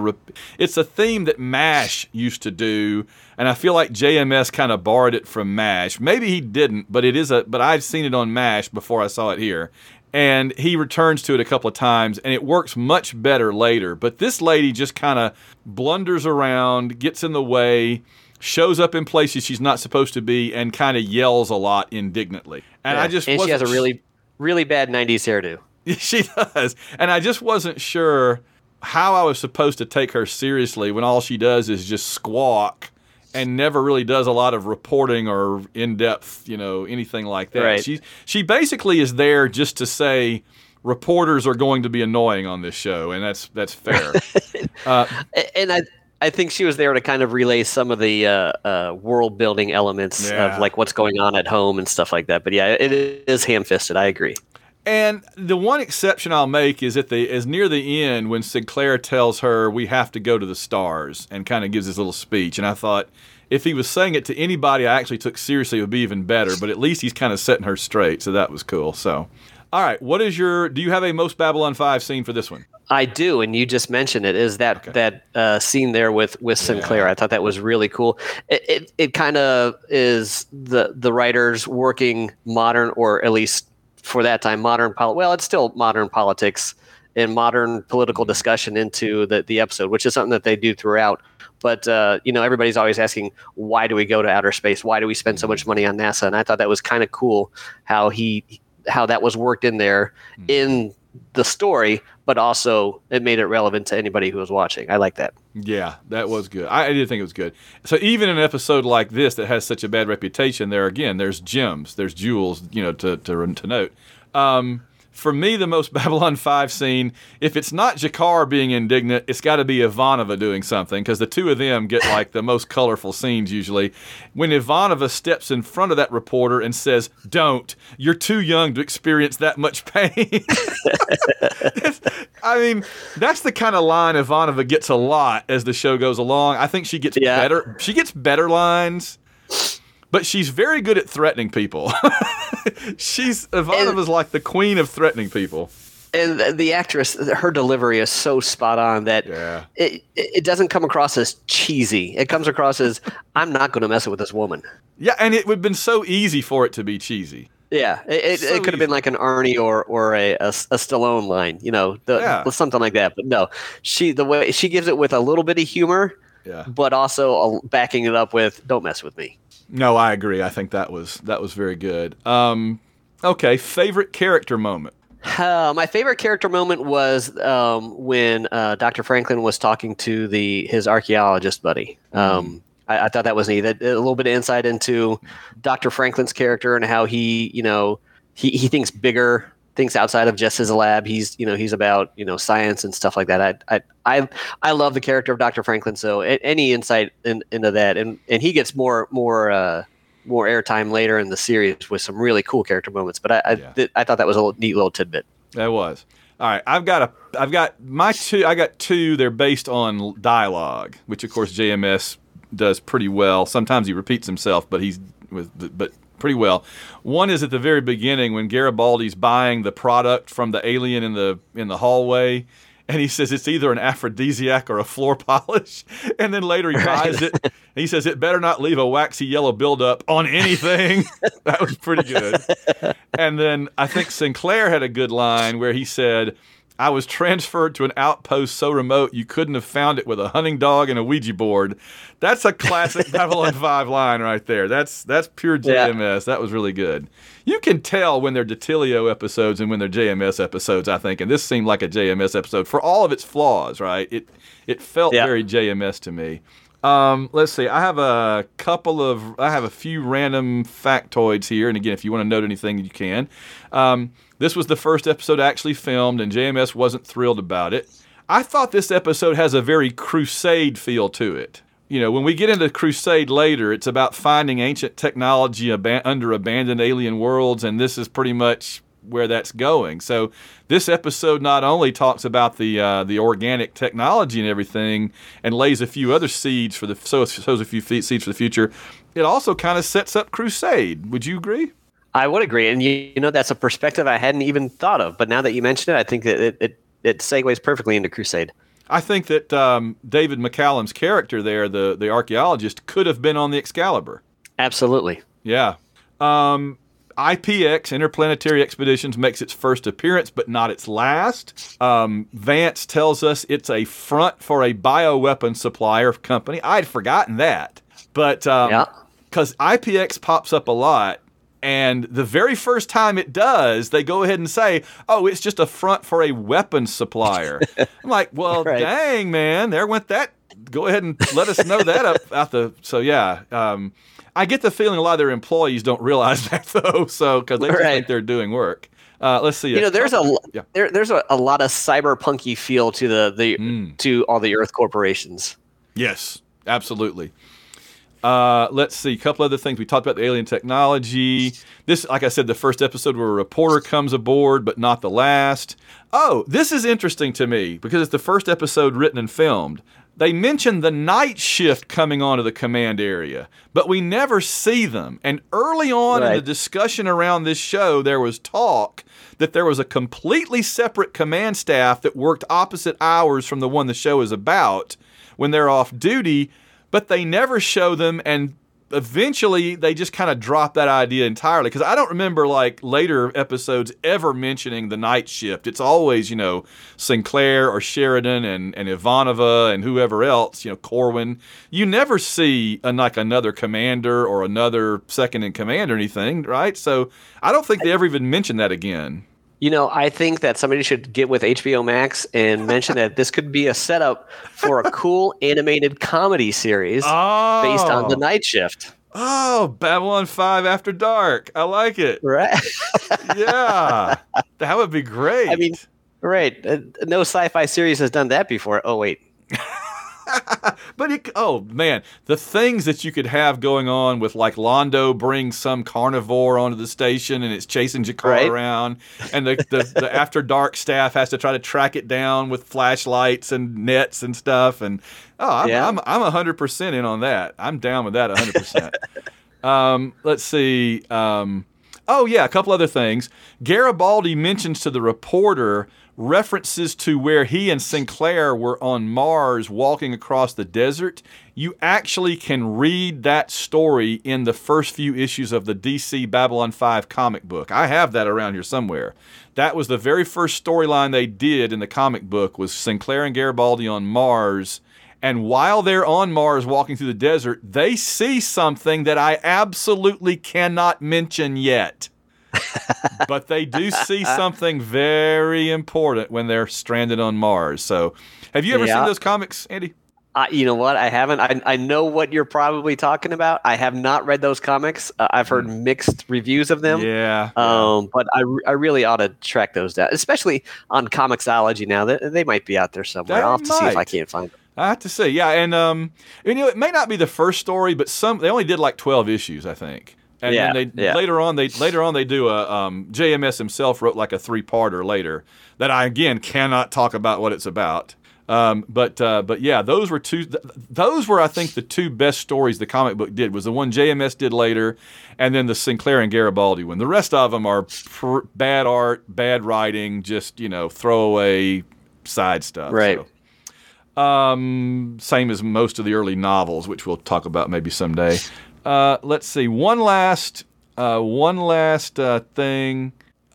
a theme that MASH used to do, and I feel like JMS kind of borrowed it from MASH. Maybe he didn't, but but I've seen it on MASH before I saw it here. And he returns to it a couple of times, and it works much better later. But this lady just kind of blunders around, gets in the way, shows up in places she's not supposed to be, and kind of yells a lot indignantly. And she has a really, really bad 90s hairdo. She does. And I just wasn't sure how I was supposed to take her seriously when all she does is just squawk and never really does a lot of reporting or in-depth, anything like that. Right. She basically is there just to say reporters are going to be annoying on this show, and that's fair. And I think she was there to kind of relay some of the world-building elements of like what's going on at home and stuff like that. But yeah, it is ham-fisted. I agree. And the one exception I'll make is is near the end when Sinclair tells her we have to go to the stars and kind of gives his little speech. And I thought if he was saying it to anybody I actually took seriously, it would be even better. But at least he's kind of setting her straight. So that was cool. So, all right. What is do you have a most Babylon 5 scene for this one? I do, and you just mentioned it, is that scene there with Sinclair. Yeah. I thought that was really cool. It kind of is the writers working modern, or at least for that time, it's still modern politics and modern political discussion into the episode, which is something that they do throughout. But, everybody's always asking, why do we go to outer space? Why do we spend so much money on NASA? And I thought that was kind of cool how that was worked in there in the story, but also it made it relevant to anybody who was watching. I like that. Yeah, that was good. I did think it was good. So even an episode like this that has such a bad reputation, there's gems, there's jewels, to note. For me, the most Babylon 5 scene, if it's not Jakar being indignant, it's got to be Ivanova doing something, because the two of them get like the most colorful scenes usually. When Ivanova steps in front of that reporter and says, "Don't, you're too young to experience that much pain." I mean, that's the kind of line Ivanova gets a lot as the show goes along. I think she gets better. She gets better lines. But she's very good at threatening people. Ivanova's like the queen of threatening people. And the actress, her delivery is so spot on that it doesn't come across as cheesy. It comes across as, I'm not going to mess with this woman. Yeah, and it would have been so easy for it to be cheesy. Yeah, it could have been like an Arnie or a Stallone line, something like that. But no, the way she gives it with a little bit of humor, but also backing it up with, don't mess with me. No, I agree. I think that was very good. Okay, favorite character moment. My favorite character moment was when Dr. Franklin was talking to his archaeologist buddy. I thought that was neat. A little bit of insight into Dr. Franklin's character and how he thinks bigger, thinks outside of just his lab. He's about science and stuff like that. I love the character of Dr. Franklin, so any insight into that, and he gets more airtime later in the series with some really cool character moments. But I thought that was a neat little tidbit. That was all right. I got two. They're based on dialogue, which of course JMS does pretty well. Sometimes he repeats himself, but pretty well. One is at the very beginning when Garibaldi's buying the product from the alien in the hallway. And he says it's either an aphrodisiac or a floor polish. And then later he buys it. And he says it better not leave a waxy yellow buildup on anything. That was pretty good. And then I think Sinclair had a good line where he said, I was transferred to an outpost so remote you couldn't have found it with a hunting dog and a Ouija board. That's a classic Babylon 5 line right there. That's pure JMS. Yeah. That was really good. You can tell when they're DiTillio episodes and when they're JMS episodes, I think. And this seemed like a JMS episode for all of its flaws, right? It felt very JMS to me. Let's see. I have a few random factoids here. And again, if you want to note anything, you can. This was the first episode actually filmed, and JMS wasn't thrilled about it. I thought this episode has a very Crusade feel to it. When we get into Crusade later, it's about finding ancient technology under abandoned alien worlds, and this is pretty much where that's going. So this episode not only talks about the organic technology and everything, and lays a few other seeds for seeds for the future. It also kind of sets up Crusade. Would you agree? I would agree, and that's a perspective I hadn't even thought of. But now that you mention it, I think that it segues perfectly into Crusade. I think that David McCallum's character there, the archaeologist, could have been on the Excalibur. Absolutely. Yeah. IPX, Interplanetary Expeditions, makes its first appearance, but not its last. Vance tells us it's a front for a bioweapon supplier company. I'd forgotten that, but because IPX pops up a lot. And the very first time it does, they go ahead and say, oh, it's just a front for a weapons supplier. I'm like, well, dang, man, there went that. Go ahead and let us know that up out the. So, yeah, I get the feeling a lot of their employees don't realize that, though, because they just think they're doing work. Let's see. There's a lot of cyberpunky feel to to all the Earth corporations. Yes, absolutely. Let's see, a couple other things. We talked about the alien technology. This, like I said, the first episode where a reporter comes aboard, but not the last. Oh, this is interesting to me because it's the first episode written and filmed. They mentioned the night shift coming onto the command area, but we never see them. And early on in the discussion around this show, there was talk that there was a completely separate command staff that worked opposite hours from the one the show is about when they're off duty, but they never show them, and eventually they just kind of drop that idea entirely. Because I don't remember, like, later episodes ever mentioning the night shift. It's always, you know, Sinclair or Sheridan and Ivanova and whoever else, you know, Corwin. You never see, like, another commander or another second in command or anything, right? So I don't think they ever even mention that again. You know, I think that somebody should get with HBO Max and mention that this could be a setup for a cool animated comedy series based on the night shift. Oh, Babylon 5 After Dark. I like it. Right? Yeah. That would be great. I mean, right. No sci-fi series has done that before. Oh, wait. But oh man, the things that you could have going on with, like, Londo brings some carnivore onto the station and it's chasing Jakar around, and the After Dark staff has to try to track it down with flashlights and nets and stuff. And I'm 100% in on that. I'm down with that 100%. Let's see. Oh yeah, a couple other things. Garibaldi mentions to the reporter references to where he and Sinclair were on Mars walking across the desert. You actually can read that story in the first few issues of the DC Babylon 5 comic book. I have that around here somewhere. That was the very first storyline they did in the comic book, was Sinclair and Garibaldi on Mars. And while they're on Mars walking through the desert, they see something that I absolutely cannot mention yet. But they do see something very important when they're stranded on Mars. So have you ever seen those comics, Andy? You know what? I haven't. I know what you're probably talking about. I have not read those comics. I've heard mixed reviews of them. Yeah. But I really ought to track those down, especially on Comixology now. They might be out there somewhere. I'll have to see if I can't find them. I have to see. Yeah, and you know, it may not be the first story, but they only did like 12 issues, I think. And then later on they do a JMS himself wrote like a 3-parter later that I again cannot talk about what it's about. But yeah, those were those were I think the two best stories the comic book did, was the one JMS did later, and then the Sinclair and Garibaldi one. The rest of them are bad art, bad writing, just, you know, throwaway side stuff. Right. So. Same as most of the early novels, which we'll talk about maybe someday. Let's see. One last thing.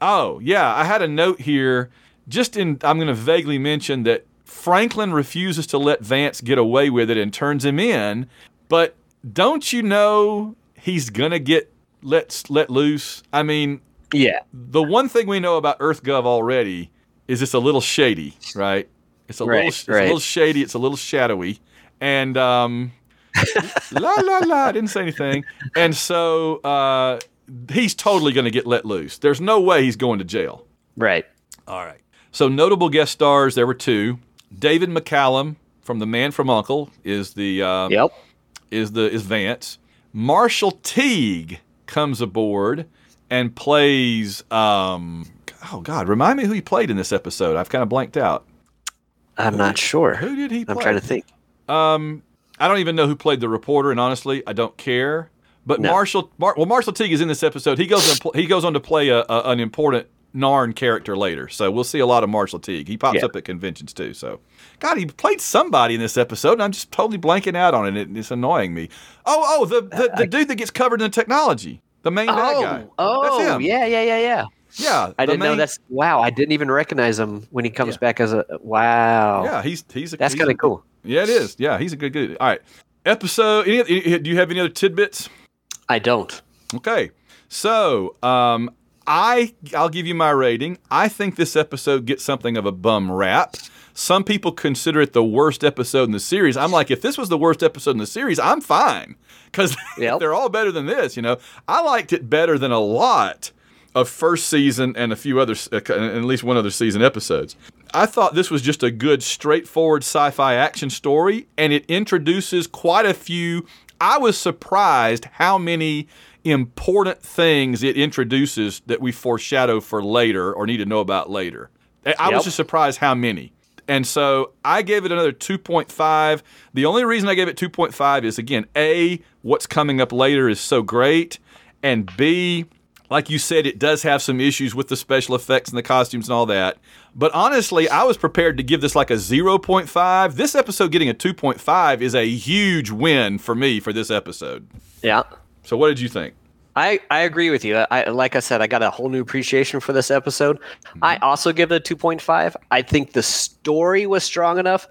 Oh yeah, I had a note here. I'm going to vaguely mention that Franklin refuses to let Vance get away with it and turns him in. But don't you know he's going to get let loose? I mean, yeah. The one thing we know about EarthGov already is it's a little shady, right? It's a little shady. It's a little shadowy, and I didn't say anything. And so he's totally going to get let loose. There's no way he's going to jail. Right. All right. So notable guest stars, there were two. David McCallum from The Man from U.N.C.L.E. is Vance. Marshall Teague comes aboard and plays. Oh God, remind me who he played in this episode. I've kind of blanked out. I'm not sure. Who did he play? I'm trying to think. I don't even know who played the reporter, and honestly, I don't care. But no. Marshall Teague is in this episode. He goes on to play an important Narn character later, so we'll see a lot of Marshall Teague. He pops up at conventions too. So, God, he played somebody in this episode, and I'm just totally blanking out on it. It's annoying me. Oh, the dude that gets covered in the technology, the main bad guy. Oh, that's him. Yeah. Yeah, I didn't know that's. Wow, I didn't even recognize him when he comes back as a. Wow. Yeah, he's. That's kind of cool. Yeah, it is. Yeah, he's a good dude. All right, episode. Do you have any other tidbits? I don't. Okay, so I'll give you my rating. I think this episode gets something of a bum rap. Some people consider it the worst episode in the series. I'm like, if this was the worst episode in the series, I'm fine, because they're all better than this. You know, I liked it better than a lot of first season and a few other, at least one other season episodes. I thought this was just a good, straightforward sci-fi action story, and it introduces quite a few I was surprised how many important things it introduces that we foreshadow for later or need to know about later. I was just surprised how many. And so I gave it another 2.5. The only reason I gave it 2.5 is, again, A, what's coming up later is so great, and B, like you said, it does have some issues with the special effects and the costumes and all that. But honestly, I was prepared to give this like a 0.5. This episode getting a 2.5 is a huge win for me for this episode. Yeah. So what did you think? I agree with you. Like I said, I got a whole new appreciation for this episode. Mm-hmm. I also give it a 2.5. I think the story was strong enough.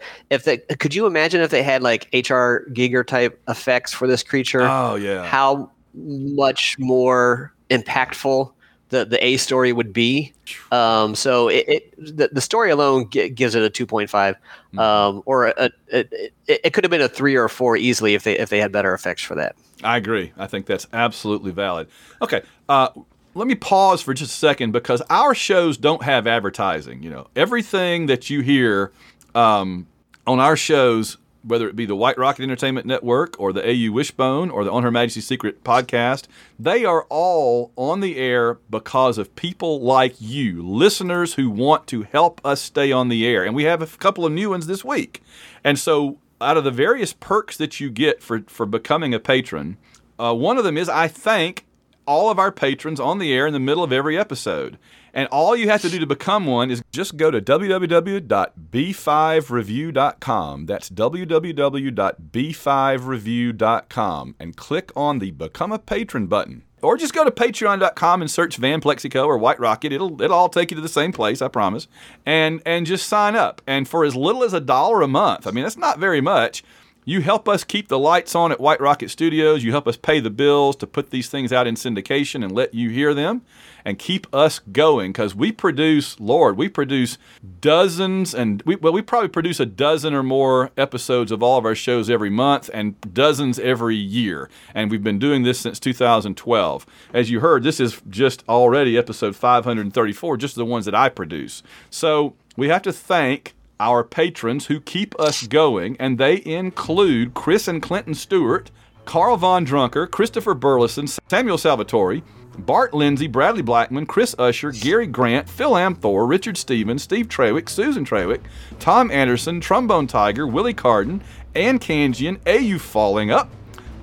Could you imagine if they had like H.R. Giger type effects for this creature? Oh, yeah. How much more impactful the A story would be. So the story alone gives it a 2.5, or it could have been a 3 or a 4 easily if they had better effects for that. I agree. I think that's absolutely valid. Okay. Let me pause for just a second because our shows don't have advertising. You know, everything that you hear on our shows, whether it be the White Rocket Entertainment Network or the AU Wishbone or the On Her Majesty's Secret podcast, they are all on the air because of people like you, listeners who want to help us stay on the air. And we have a couple of new ones this week. And so out of the various perks that you get for becoming a patron, one of them is I thank all of our patrons on the air in the middle of every episode. And all you have to do to become one is just go to www.b5review.com. That's www.b5review.com and click on the Become a Patron button. Or just go to patreon.com and search Van Plexico or White Rocket. It'll all take you to the same place, I promise. And just sign up. And for as little as $1 a month, I mean, that's not very much. You help us keep the lights on at White Rocket Studios. You help us pay the bills to put these things out in syndication and let you hear them and keep us going because we produce, Lord, we produce dozens and we probably produce a dozen or more episodes of all of our shows every month and dozens every year. And we've been doing this since 2012. As you heard, this is just already episode 534, just the ones that I produce. So we have to thank our patrons who keep us going, and they include Chris and Clinton Stewart, Carl Von Drunker, Christopher Burleson, Samuel Salvatore, Bart Lindsay, Bradley Blackman, Chris Usher, Gary Grant, Phil Amthor, Richard Stevens, Steve Trawick, Susan Trawick, Tom Anderson, Trombone Tiger, Willie Carden, Ann Kangian, AU Falling Up,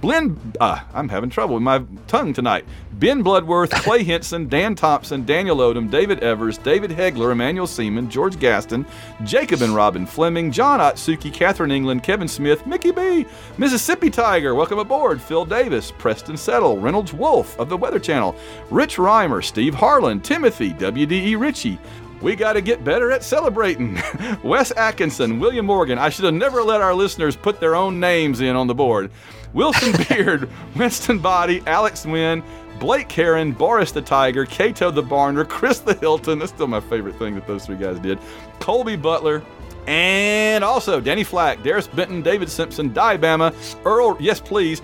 I'm having trouble with my tongue tonight. Ben Bloodworth, Clay Henson, Dan Thompson, Daniel Odom, David Evers, David Hegler, Emmanuel Seaman, George Gaston, Jacob and Robin Fleming, John Otsuki, Catherine England, Kevin Smith, Mickey B, Mississippi Tiger, welcome aboard, Phil Davis, Preston Settle, Reynolds Wolf of the Weather Channel, Rich Reimer, Steve Harlan, Timothy, WDE Ritchie, We Gotta Get Better at Celebrating. Wes Atkinson, William Morgan. I should have never let our listeners put their own names in on the board. Wilson Beard, Winston Body, Alex Wynn, Blake Heron, Boris the Tiger, Cato the Barner, Chris the Hilton. That's still my favorite thing that those three guys did. Colby Butler. And also Danny Flack, Darius Benton, David Simpson, Diabama, Earl Ricks,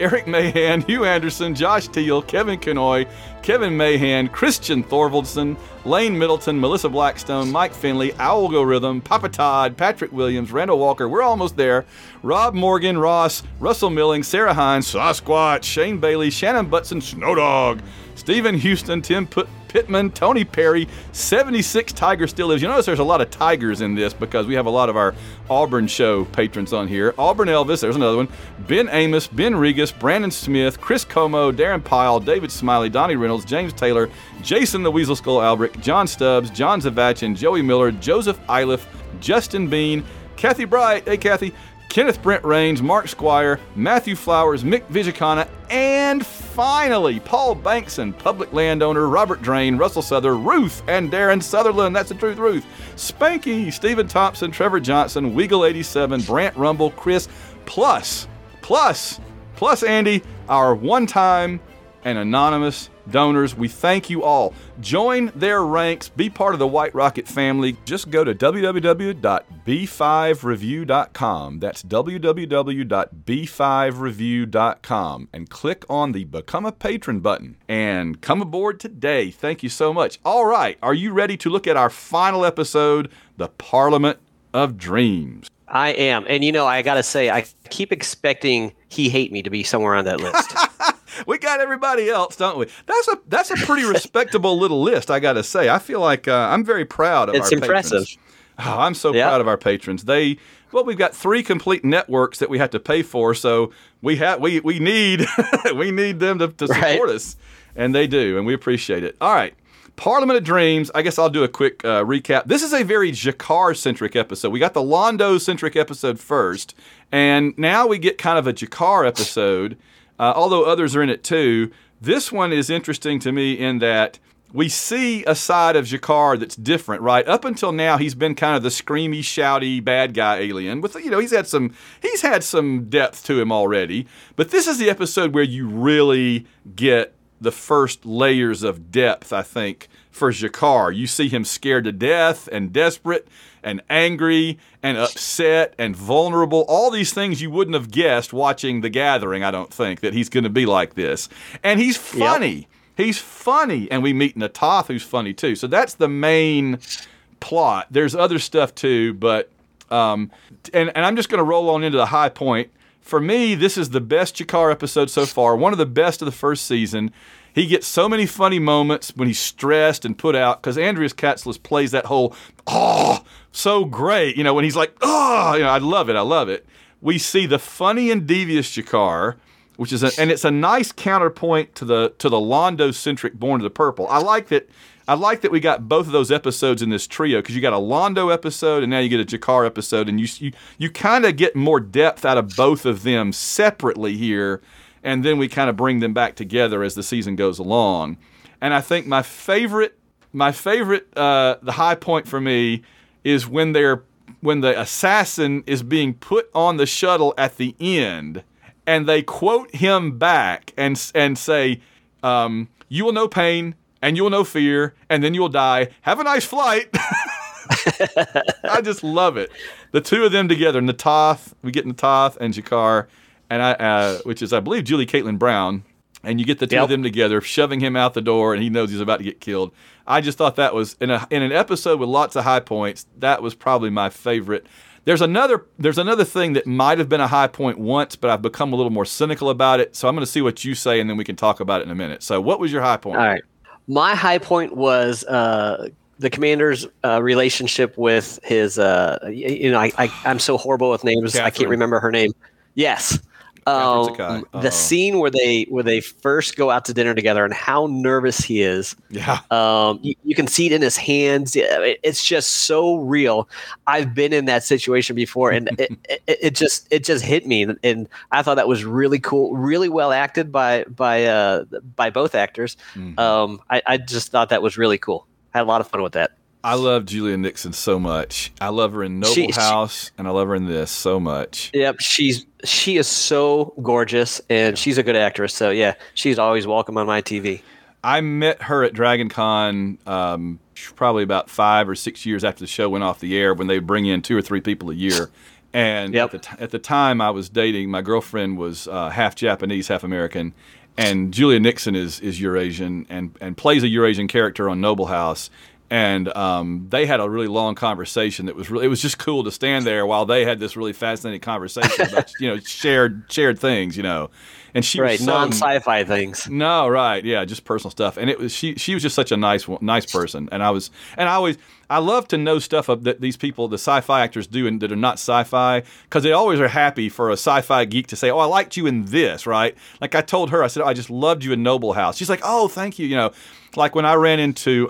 Eric Mahan, Hugh Anderson, Josh Teal, Kevin Kenoy, Kevin Mahan, Christian Thorvaldson, Lane Middleton, Melissa Blackstone, Mike Finley, Owl Go Rhythm, Papa Todd, Patrick Williams, Randall Walker, we're almost there, Rob Morgan, Ross, Russell Milling, Sarah Hines, Sasquatch, Shane Bailey, Shannon Butson, Snowdog, Stephen Houston, Tim Pittman, Tony Perry, 76 Tiger Still Lives. You notice there's a lot of Tigers in this because we have a lot of our Auburn show patrons on here. Auburn Elvis, there's another one. Ben Amos, Ben Regas, Brandon Smith, Chris Como, Darren Pyle, David Smiley, Donnie Reynolds, James Taylor, Jason the Weasel Skull Albrecht, John Stubbs, John Zavachin, Joey Miller, Joseph Iliff, Justin Bean, Kathy Bright, hey Kathy, Kenneth Brent Raines, Mark Squire, Matthew Flowers, Mick Vijacana, and finally, Paul Bankson, public landowner, Robert Drain, Russell Souther, Ruth, and Darren Sutherland. That's the truth, Ruth. Spanky, Stephen Thompson, Trevor Johnson, Weagle87, Brant Rumble, Chris, plus Andy, our one-time and anonymous donors. We thank you all. Join their ranks. Be part of the White Rocket family. Just go to www.b5review.com. That's www.b5review.com and click on the Become a Patron button and come aboard today. Thank you so much. All right. Are you ready to look at our final episode, The Parliament of Dreams? I am. And, you know, I got to say, I keep expecting He Hate Me to be somewhere on that list. We got everybody else, don't we? That's a pretty respectable little list, I got to say. I feel like I'm very proud of our patrons. It's impressive. Oh, I'm so proud of our patrons. Well, we've got three complete networks that we have to pay for, so we need we need them to support us, and they do, and we appreciate it. All right, Parliament of Dreams. I guess I'll do a quick recap. This is a very Jakar-centric episode. We got the Londo-centric episode first, and now we get kind of a Jakar episode, although others are in it too. This one is interesting to me in that we see a side of Jakar that's different, right? Up until now, he's been kind of the screamy, shouty, bad guy alien. With, you know, he's had some depth to him already. But this is the episode where you really get the first layers of depth, I think, for Jakar. You see him scared to death and desperate and angry and upset and vulnerable. All these things you wouldn't have guessed watching The Gathering, I don't think, that he's going to be like this. And he's funny. Yep. He's funny, and we meet Na'Toth, who's funny too. So that's the main plot. There's other stuff too, but and I'm just going to roll on into the high point. For me, this is the best Jakar episode so far, one of the best of the first season. He gets so many funny moments when he's stressed and put out, because Andreas Katsoulis plays that whole, oh, so great. You know, when he's like, oh, you know, I love it. We see the funny and devious Jakar, which is it's a nice counterpoint to the Londo-centric Born to the Purple. I like that we got both of those episodes in this trio, because you got a Londo episode and now you get a Jakar episode, and you kind of get more depth out of both of them separately here, and then we kind of bring them back together as the season goes along. And I think my favorite, the high point for me is when the assassin is being put on the shuttle at the end. And they quote him back and say, you will know pain and you will know fear and then you will die. Have a nice flight. I just love it. The two of them together, Na'Toth, we get Na'Toth and Jakar, and which is, I believe, Julie Caitlin Brown. And you get the two of them together, shoving him out the door, and he knows he's about to get killed. I just thought that was, in an episode with lots of high points, that was probably my favorite. There's another thing that might have been a high point once, but I've become a little more cynical about it. So I'm going to see what you say, and then we can talk about it in a minute. So what was your high point? All right. My high point was the commander's relationship with his I'm so horrible with names. Catherine. I can't remember her name. Yes. The scene where they first go out to dinner together and how nervous he is. Yeah. You can see it in his hands. It's just so real. I've been in that situation before, and it just hit me, and I thought that was really cool, really well acted by both actors. Mm-hmm. I just thought that was really cool. I had a lot of fun with that. I love Julia Nickson so much. I love her in Noble House, and I love her in this so much. Yep, she is so gorgeous, and she's a good actress. So yeah, she's always welcome on my TV. I met her at Dragon Con probably about 5 or 6 years after the show went off the air, when they bring in 2 or 3 people a year. And at the time I was dating, my girlfriend was half Japanese, half American, and Julia Nickson is Eurasian and plays a Eurasian character on Noble House. And they had a really long conversation that was really, it was just cool to stand there while they had this really fascinating conversation about, you know, shared things, you know. And she was non-sci-fi things. No, right. Yeah, just personal stuff. And it was she was just such a nice person. And I love to know stuff that these people, the sci-fi actors, do and that are not sci-fi, because they always are happy for a sci-fi geek to say, oh, I liked you in this, right? Like I told her, I said, oh, I just loved you in Noble House. She's like, oh, thank you. You know, like when I ran into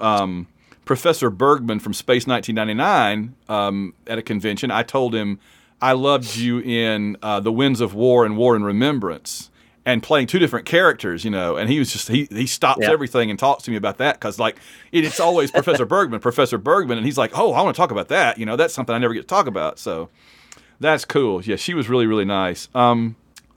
Professor Bergman from Space 1999 at a convention, I told him I loved you in The Winds of War and War and Remembrance, and playing 2 different characters, you know, and he was just, he stops everything and talks to me about that, because like it's always Professor Bergman, and he's like, oh, I want to talk about that, you know, that's something I never get to talk about, so that's cool. Yeah, she was really, really nice.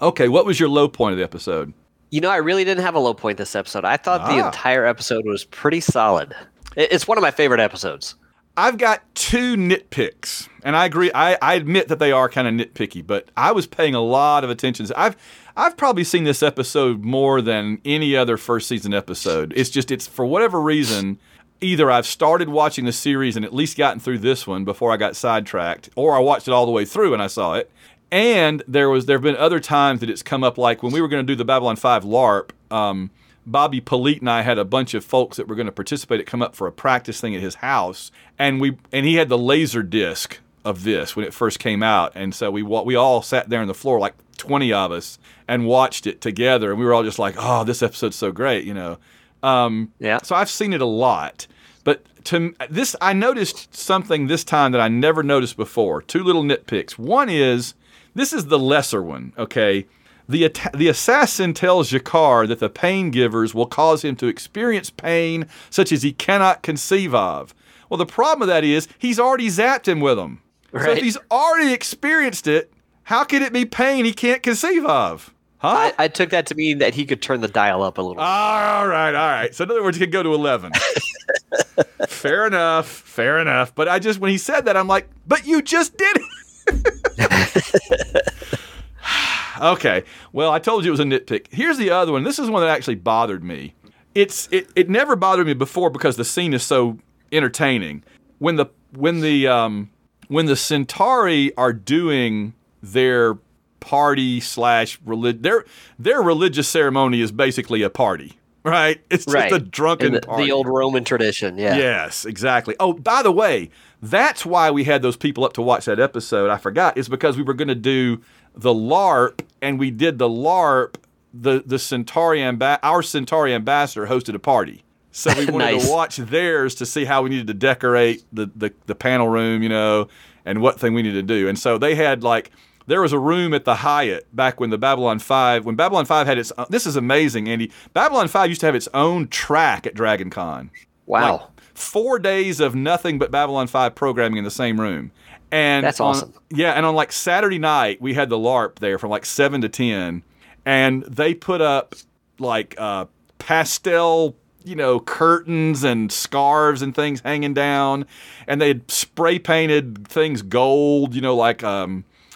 Okay, what was your low point of the episode? You know, I really didn't have a low point this episode. I thought the entire episode was pretty solid. It's one of my favorite episodes. I've got 2 nitpicks, and I agree. I admit that they are kind of nitpicky, but I was paying a lot of attention. I've probably seen this episode more than any other first season episode. It's for whatever reason, either I've started watching the series and at least gotten through this one before I got sidetracked, or I watched it all the way through and I saw it. And there have been other times that it's come up, like when we were going to do the Babylon 5 LARP, Bobby Polite and I had a bunch of folks that were going to participate that come up for a practice thing at his house, and he had the laser disc of this when it first came out, and so we all sat there on the floor, like 20 of us, and watched it together, and we were all just like, oh, this episode's so great, you know. Yeah. So I've seen it a lot, but to this, I noticed something this time that I never noticed before. Two little nitpicks. One is, this is the lesser one, okay? The assassin tells Jakar that the pain givers will cause him to experience pain such as he cannot conceive of. Well, the problem with that is he's already zapped him with them. Right. So if he's already experienced it, how could it be pain he can't conceive of? Huh? I took that to mean that he could turn the dial up a little bit. All right. So in other words, he could go to 11. Fair enough. But I just, when he said that, I'm like, but you just did it. Okay. Well, I told you it was a nitpick. Here's the other one. This is one that actually bothered me. It never bothered me before because the scene is so entertaining. When the Centauri are doing their party / religion, their religious ceremony is basically a party, right? It's right. Just a drunken party. The old Roman tradition. Yeah. Yes, exactly. Oh, by the way, that's why we had those people up to watch that episode. I forgot. It's because we were going to do the LARP, and we did the LARP. The Centauri our Centauri ambassador hosted a party, so we wanted nice. To watch theirs to see how we needed to decorate the panel room, you know, and what thing we needed to do. And so they had there was a room at the Hyatt back when the Babylon 5 had its. This is amazing, Andy. Babylon 5 used to have its own track at Dragon Con. Wow. 4 days of nothing but Babylon 5 programming in the same room. And that's awesome. And on Saturday night, we had the LARP there from 7 to 10, and they put up pastel, you know, curtains and scarves and things hanging down, and they had spray painted things gold, you know,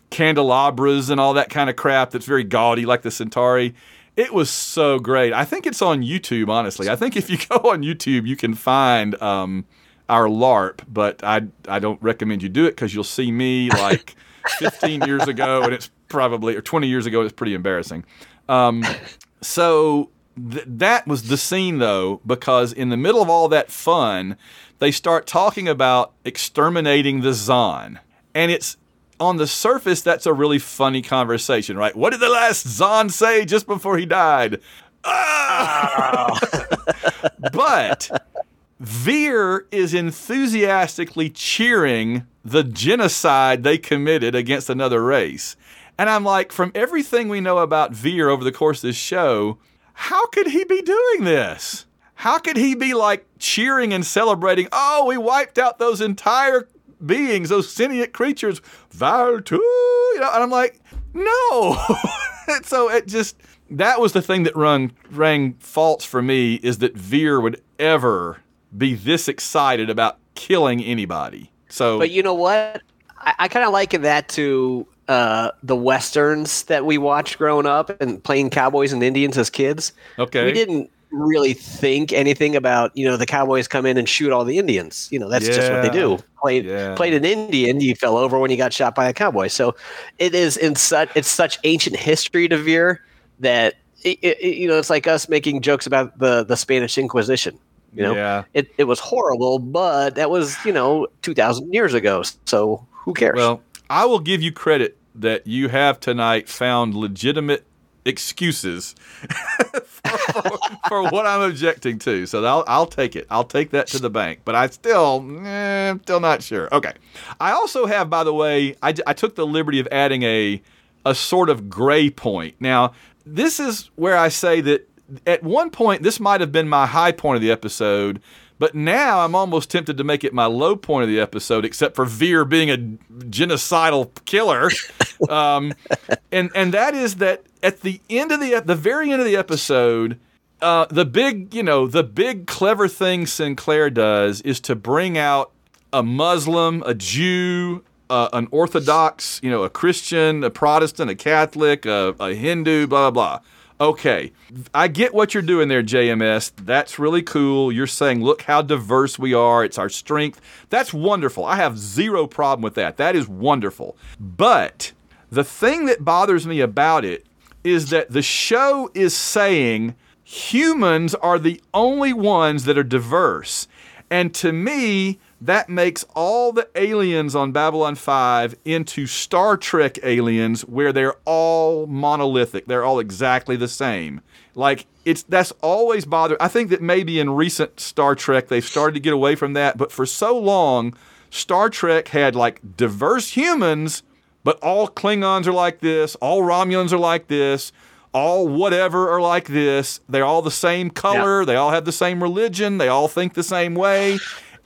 candelabras and all that kind of crap that's very gaudy, like the Centauri. It was so great. I think it's on YouTube, honestly. I think if you go on YouTube, you can find our LARP, but I don't recommend you do it because you'll see me 15 years ago, and it's probably, or 20 years ago, and it's pretty embarrassing. That was the scene, though, because in the middle of all that fun, they start talking about exterminating the Zon, and it's, on the surface, that's a really funny conversation, right? What did the last Zon say just before he died? But Veer is enthusiastically cheering the genocide they committed against another race. And I'm like, from everything we know about Veer over the course of this show, how could he be doing this? How could he be cheering and celebrating, oh, we wiped out those entire beings, those sentient creatures, Valtu, you know, and I'm like, no. So it just, that was the thing that rang false for me, is that Veer would ever be this excited about killing anybody. So, but you know what? I kind of liken that to the Westerns that we watched growing up and playing cowboys and Indians as kids. Okay. We didn't really think anything about, you know, the cowboys come in and shoot all the Indians. You know, that's just what they do. Played an Indian, you fell over when you got shot by a cowboy. So it is such ancient history to Veer that it, you know, it's like us making jokes about the Spanish Inquisition. You know, it was horrible, but that was, you know, 2,000 years ago. So who cares? Well, I will give you credit that you have tonight found legitimate excuses for what I'm objecting to. So I'll take it. I'll take that to the bank. But I still, still not sure. Okay. I also have, by the way, I took the liberty of adding a sort of gray point. Now, this is where I say that at one point, this might have been my high point of the episode, but now I'm almost tempted to make it my low point of the episode, except for Veer being a genocidal killer. And that is that at the end of the very end of the episode, the big clever thing Sinclair does is to bring out a Muslim, a Jew, an Orthodox, you know, a Christian, a Protestant, a Catholic, a Hindu, blah, blah, blah. Okay, I get what you're doing there, JMS. That's really cool. You're saying, look how diverse we are. It's our strength. That's wonderful. I have zero problem with that. That is wonderful. But The thing that bothers me about it is that the show is saying humans are the only ones that are diverse. And to me, that makes all the aliens on Babylon 5 into Star Trek aliens where they're all monolithic. They're all exactly the same. Like, that's always bothered. I think that maybe in recent Star Trek, they've started to get away from that. But for so long, Star Trek had, like, diverse humans, but all Klingons are like this, all Romulans are like this, all whatever are like this. They're all the same color. Yeah. They all have the same religion. They all think the same way.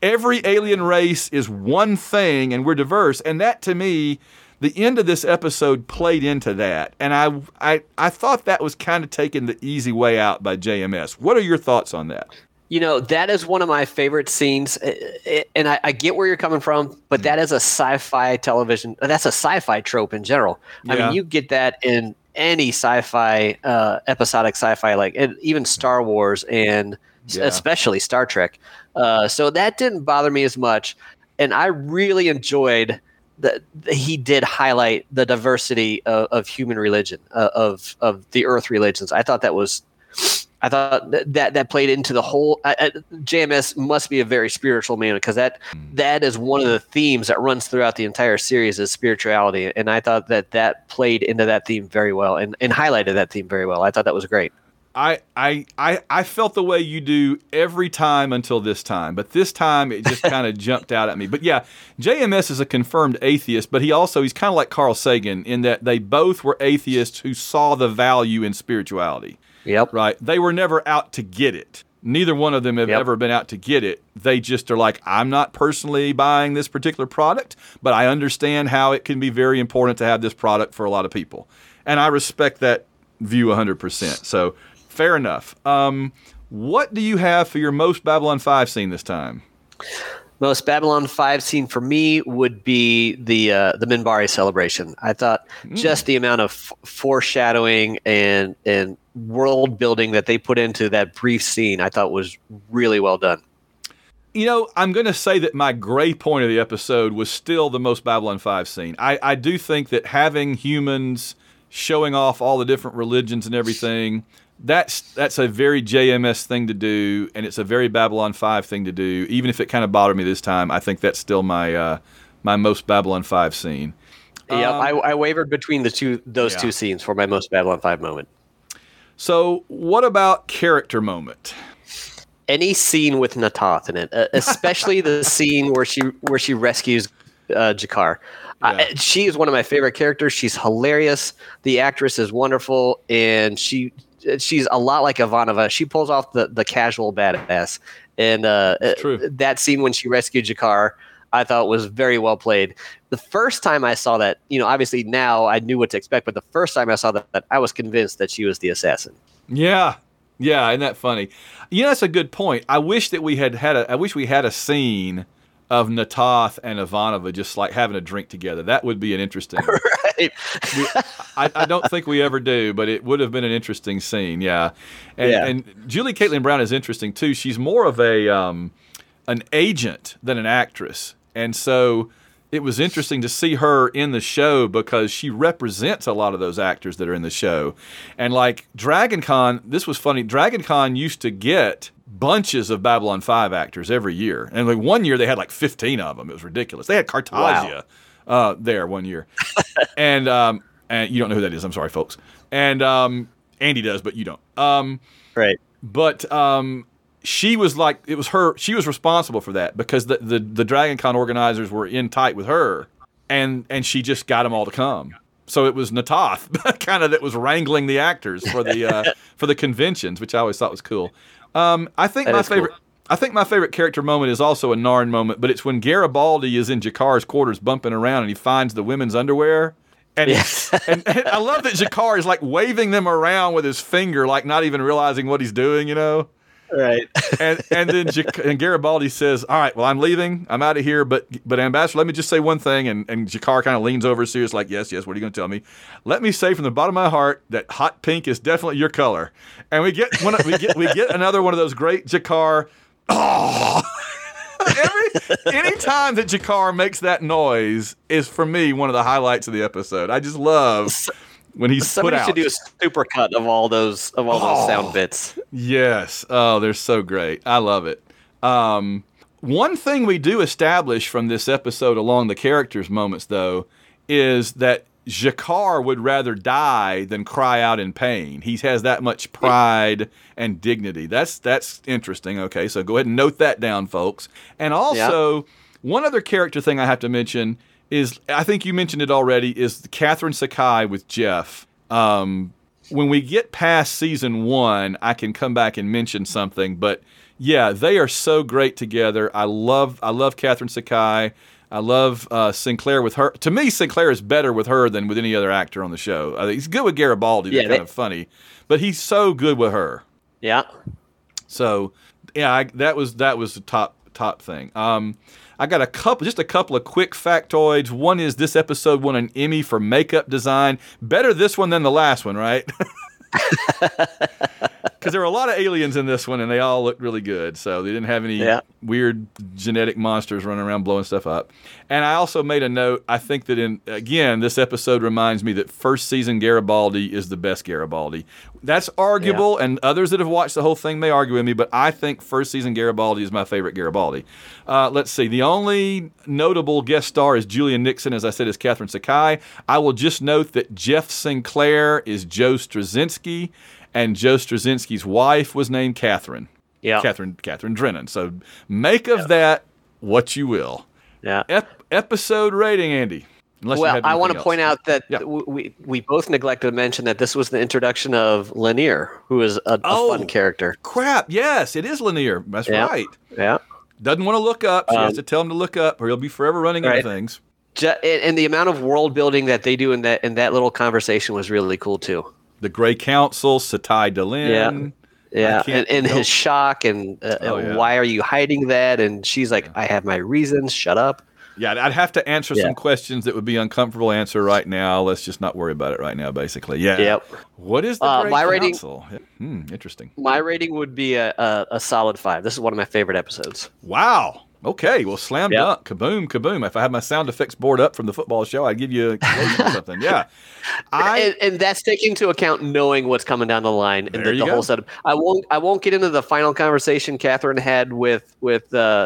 Every alien race is one thing, and we're diverse. And that, to me, the end of this episode played into that. And I thought that was kind of taking the easy way out by JMS. What are your thoughts on that? You know, that is one of my favorite scenes. And I get where you're coming from, but that is a sci-fi television. That's a sci-fi trope in general. Yeah. I mean, you get that in any sci-fi, episodic sci-fi, like, and even Star Wars and – yeah. Especially Star Trek. So that didn't bother me as much. And I really enjoyed that he did highlight the diversity of human religion, of the Earth religions. I thought that was – I thought that played into the whole JMS must be a very spiritual man, because that is one of the themes that runs throughout the entire series is spirituality. And I thought that played into that theme very well and highlighted that theme very well. I thought that was great. I felt the way you do every time until this time, but this time it just kind of jumped out at me. But yeah, JMS is a confirmed atheist, but he's kind of like Carl Sagan in that they both were atheists who saw the value in spirituality. Yep. Right? They were never out to get it. Neither one of them have ever been out to get it. They just are like, I'm not personally buying this particular product, but I understand how it can be very important to have this product for a lot of people. And I respect that view 100%. So fair enough. What do you have for your most Babylon 5 scene this time? Most Babylon 5 scene for me would be the Minbari celebration. I thought just the amount of foreshadowing and world building that they put into that brief scene, I thought was really well done. You know, I'm going to say that my gray point of the episode was still the most Babylon 5 scene. I do think that having humans showing off all the different religions and everything – That's a very JMS thing to do, and it's a very Babylon 5 thing to do. Even if it kind of bothered me this time, I think that's still my my most Babylon 5 scene. Yeah, I wavered between those two scenes for my most Babylon 5 moment. So what about character moment? Any scene with Na'Toth in it, especially the scene where she rescues Jakar. Yeah. She is one of my favorite characters. She's hilarious. The actress is wonderful, and she's a lot like Ivanova. She pulls off the casual badass. And that scene when she rescued Jakar, I thought was very well played. The first time I saw that, you know, obviously now I knew what to expect, but the first time I saw that I was convinced that she was the assassin. Yeah. Yeah. Isn't that funny? You know, that's a good point. I wish that we had a scene of Na'Toth and Ivanova just like having a drink together. That would be an interesting... Right. I don't think we ever do, but it would have been an interesting scene, yeah. And Julie Caitlin Brown is interesting, too. She's more of an agent than an actress. And so it was interesting to see her in the show because she represents a lot of those actors that are in the show. And like Dragon Con, this was funny. Dragon Con used to get... bunches of Babylon 5 actors every year. And like one year they had like 15 of them. It was ridiculous. They had Cartagia there one year. And you don't know who that is. I'm sorry, folks. And Andy does, but you don't. Right. But she was like, it was her, she was responsible for that because the Dragon Con organizers were in tight with her and she just got them all to come. So it was Na'Toth kind of that was wrangling the actors for the conventions, which I always thought was cool. I think my favorite character moment is also a Narn moment, but it's when Garibaldi is in Jakar's quarters bumping around and he finds the women's underwear. And I love that Jakar is like waving them around with his finger, like not even realizing what he's doing, you know? Right. And then Garibaldi says, all right, well, I'm leaving. I'm out of here. But Ambassador, let me just say one thing. And Jakar kind of leans over serious like, yes, what are you going to tell me? Let me say from the bottom of my heart that hot pink is definitely your color. And we get another one of those great Jakar. Oh, Any time that Jakar makes that noise is, for me, one of the highlights of the episode. I just love when he's put out. Somebody should do a supercut of all those sound bits. Yes. Oh, they're so great. I love it. One thing we do establish from this episode along the characters' moments, though, is that Jakar would rather die than cry out in pain. He has that much pride and dignity. That's interesting. Okay, so go ahead and note that down, folks. And also, one other character thing I have to mention is, I think you mentioned it already, is Catherine Sakai with Jeff. When we get past season one, I can come back and mention something. But yeah, they are so great together. I love Catherine Sakai. I love Sinclair with her. To me, Sinclair is better with her than with any other actor on the show. He's good with Garibaldi. Yeah, kind of funny. But he's so good with her. Yeah. So, yeah, that was the top thing. I got a couple of quick factoids. One is this episode won an Emmy for makeup design. Better this one than the last one, right? Because there were a lot of aliens in this one, and they all looked really good. So they didn't have any weird genetic monsters running around blowing stuff up. And I also made a note. I think that, this episode reminds me that first season Garibaldi is the best Garibaldi. That's arguable, and others that have watched the whole thing may argue with me, but I think first season Garibaldi is my favorite Garibaldi. Let's see. The only notable guest star is Julia Nickson, as I said, is Catherine Sakai. I will just note that Jeff Sinclair is Joe Straczynski, and Joe Straczynski's wife was named Catherine. Yeah. Catherine Drennan. So make of that what you will. Yeah. Episode rating, Andy. Well, I want to point out that we both neglected to mention that this was the introduction of Lennier, who is a fun character. Crap. Yes, it is Lennier. That's right. Yeah. Doesn't want to look up. She has to tell him to look up or he'll be forever running into things. And the amount of world building that they do in that little conversation was really cool, too. The Grey Council, Satai Delin. Yeah. And his shock and why are you hiding that? And she's like, I have my reasons. Shut up. Yeah, I'd have to answer some questions that would be uncomfortable to answer right now. Let's just not worry about it right now, basically. Yeah. Yep. What is the Grey Council? Interesting. My rating would be a solid 5. This is one of my favorite episodes. Wow. Okay, well, slam dunk, kaboom, kaboom. If I had my sound effects board up from the football show, I'd give you a something. Yeah, and that's taking into account knowing what's coming down the line and the whole setup. I won't get into the final conversation Catherine had with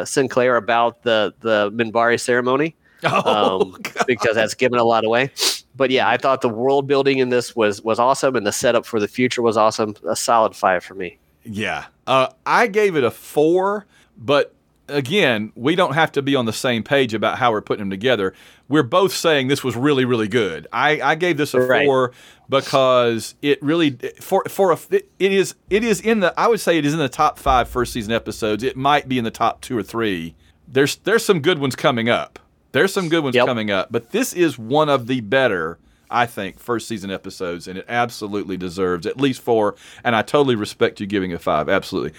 Sinclair about the Minbari ceremony, because that's giving a lot away. But yeah, I thought the world building in this was awesome, and the setup for the future was awesome. A solid 5 for me. Yeah, I gave it a 4, but. Again, we don't have to be on the same page about how we're putting them together. We're both saying this was really, really good. I gave this a 4 because it really I would say it is in the top 5 first season episodes. It might be in the top 2 or 3. There's some good ones coming up. But this is one of the better, I think, first season episodes, and it absolutely deserves at least 4. And I totally respect you giving a 5. Absolutely.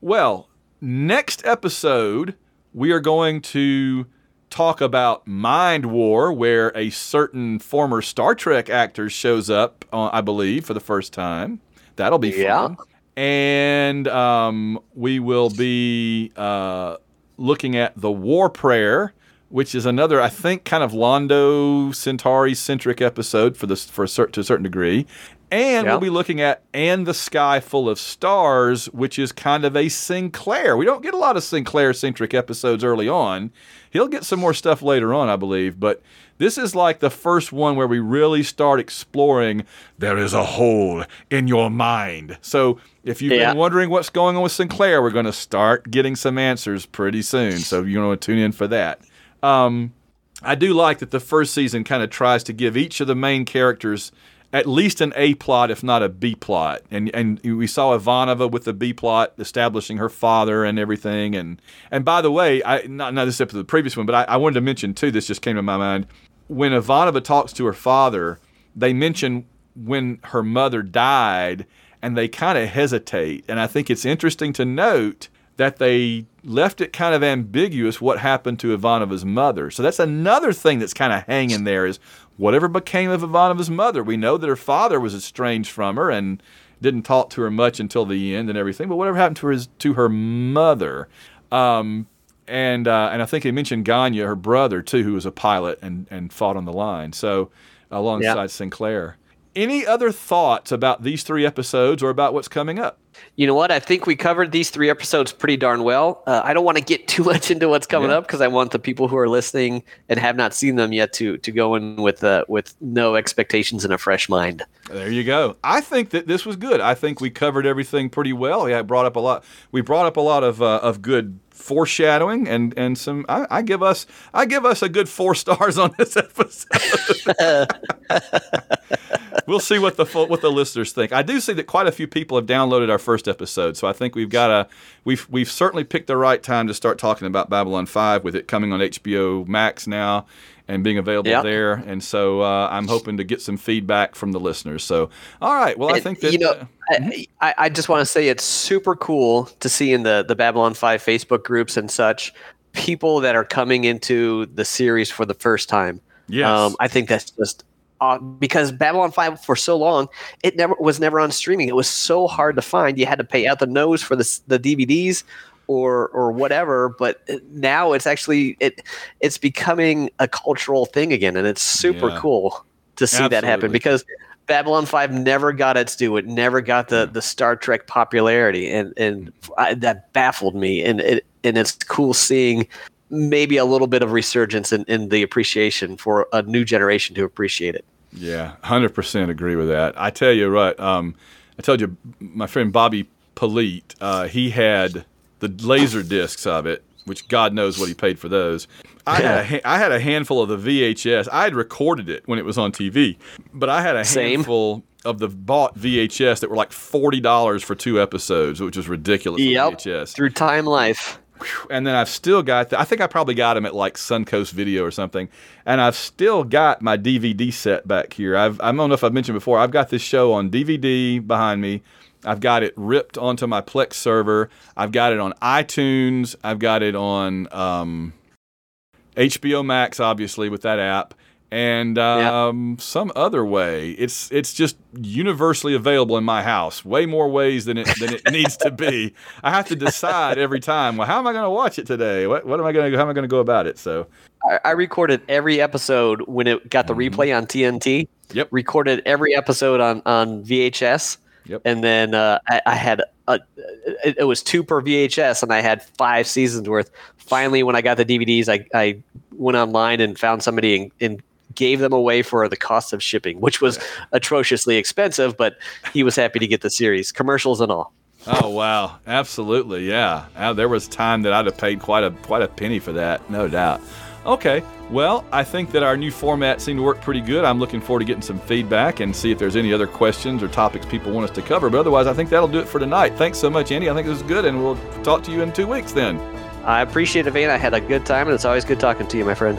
Well. Next episode, we are going to talk about Mind War, where a certain former Star Trek actor shows up, I believe, for the first time. That'll be fun. And we will be looking at The War Prayer, which is another, I think, kind of Londo Centauri-centric episode to a certain degree. And we'll be looking at And the Sky Full of Stars, which is kind of a Sinclair. We don't get a lot of Sinclair-centric episodes early on. He'll get some more stuff later on, I believe. But this is like the first one where we really start exploring there is a hole in your mind. So if you've been wondering what's going on with Sinclair, we're going to start getting some answers pretty soon. So you're going to tune in for that. I do like that the first season kind of tries to give each of the main characters at least an A plot, if not a B plot. And we saw Ivanova with the B plot, establishing her father and everything. And by the way, not this episode, the previous one, but I wanted to mention too, this just came to my mind. When Ivanova talks to her father, they mention when her mother died and they kind of hesitate. And I think it's interesting to note that they left it kind of ambiguous what happened to Ivanova's mother. So that's another thing that's kind of hanging there is whatever became of Ivanova's mother. We know that her father was estranged from her and didn't talk to her much until the end and everything, but whatever happened to her mother. And I think he mentioned Ganya, her brother, too, who was a pilot and fought on the line. So alongside Sinclair. Any other thoughts about these three episodes or about what's coming up? You know what? I think we covered these three episodes pretty darn well. I don't want to get too much into what's coming up because I want the people who are listening and have not seen them yet to go in with no expectations and a fresh mind. There you go. I think that this was good. I think we covered everything pretty well. Yeah, I brought up a lot. We brought up a lot of good foreshadowing and some. I give us a good 4 stars on this episode. We'll see what the listeners think. I do see that quite a few people have downloaded our first episode, so I think we've certainly picked the right time to start talking about Babylon 5 with it coming on HBO Max now and being available there. And so I'm hoping to get some feedback from the listeners. So all right, well, I think that I just want to say it's super cool to see in the Babylon 5 Facebook groups and such people that are coming into the series for the first time. Yes, I think that's just. Because Babylon 5 for so long, it was never on streaming. It was so hard to find. You had to pay out the nose for the DVDs or whatever. But now it's actually it's becoming a cultural thing again, and it's super cool to see that happen because Babylon 5 never got its due. It never got the Star Trek popularity, and that baffled me. And it's cool seeing. Maybe a little bit of resurgence in the appreciation for a new generation to appreciate it. Yeah, 100% agree with that. I tell you what, I told you my friend Bobby Polite, he had the laser discs of it, which God knows what he paid for those. I had a handful of the VHS. I had recorded it when it was on TV, but I had a handful of the bought VHS that were like $40 for 2 episodes, which was ridiculous. Yep, VHS. Through Time Life. And then I've still got I think I probably got them at like Suncoast Video or something. And I've still got my DVD set back here. I don't know if I've mentioned before. I've got this show on DVD behind me. I've got it ripped onto my Plex server. I've got it on iTunes. I've got it on HBO Max, obviously, with that app. And some other way, it's just universally available in my house. Way more ways than it needs to be. I have to decide every time. Well, how am I going to watch it today? What am I going to? How am I going to go about it? So, I recorded every episode when it got the replay on TNT. Yep. Recorded every episode on VHS. Yep. And then I had it was 2 per VHS, and I had 5 seasons worth. Finally, when I got the DVDs, I went online and found somebody and gave them away for the cost of shipping, which was atrociously expensive, but he was happy to get the series, commercials and all. Oh, wow. Absolutely, yeah. There was time that I'd have paid quite a penny for that, no doubt. Okay, well, I think that our new format seemed to work pretty good. I'm looking forward to getting some feedback and see if there's any other questions or topics people want us to cover. But otherwise, I think that'll do it for tonight. Thanks so much, Andy. I think this was good, and we'll talk to you in 2 weeks then. I appreciate it, Van. I had a good time, and it's always good talking to you, my friend.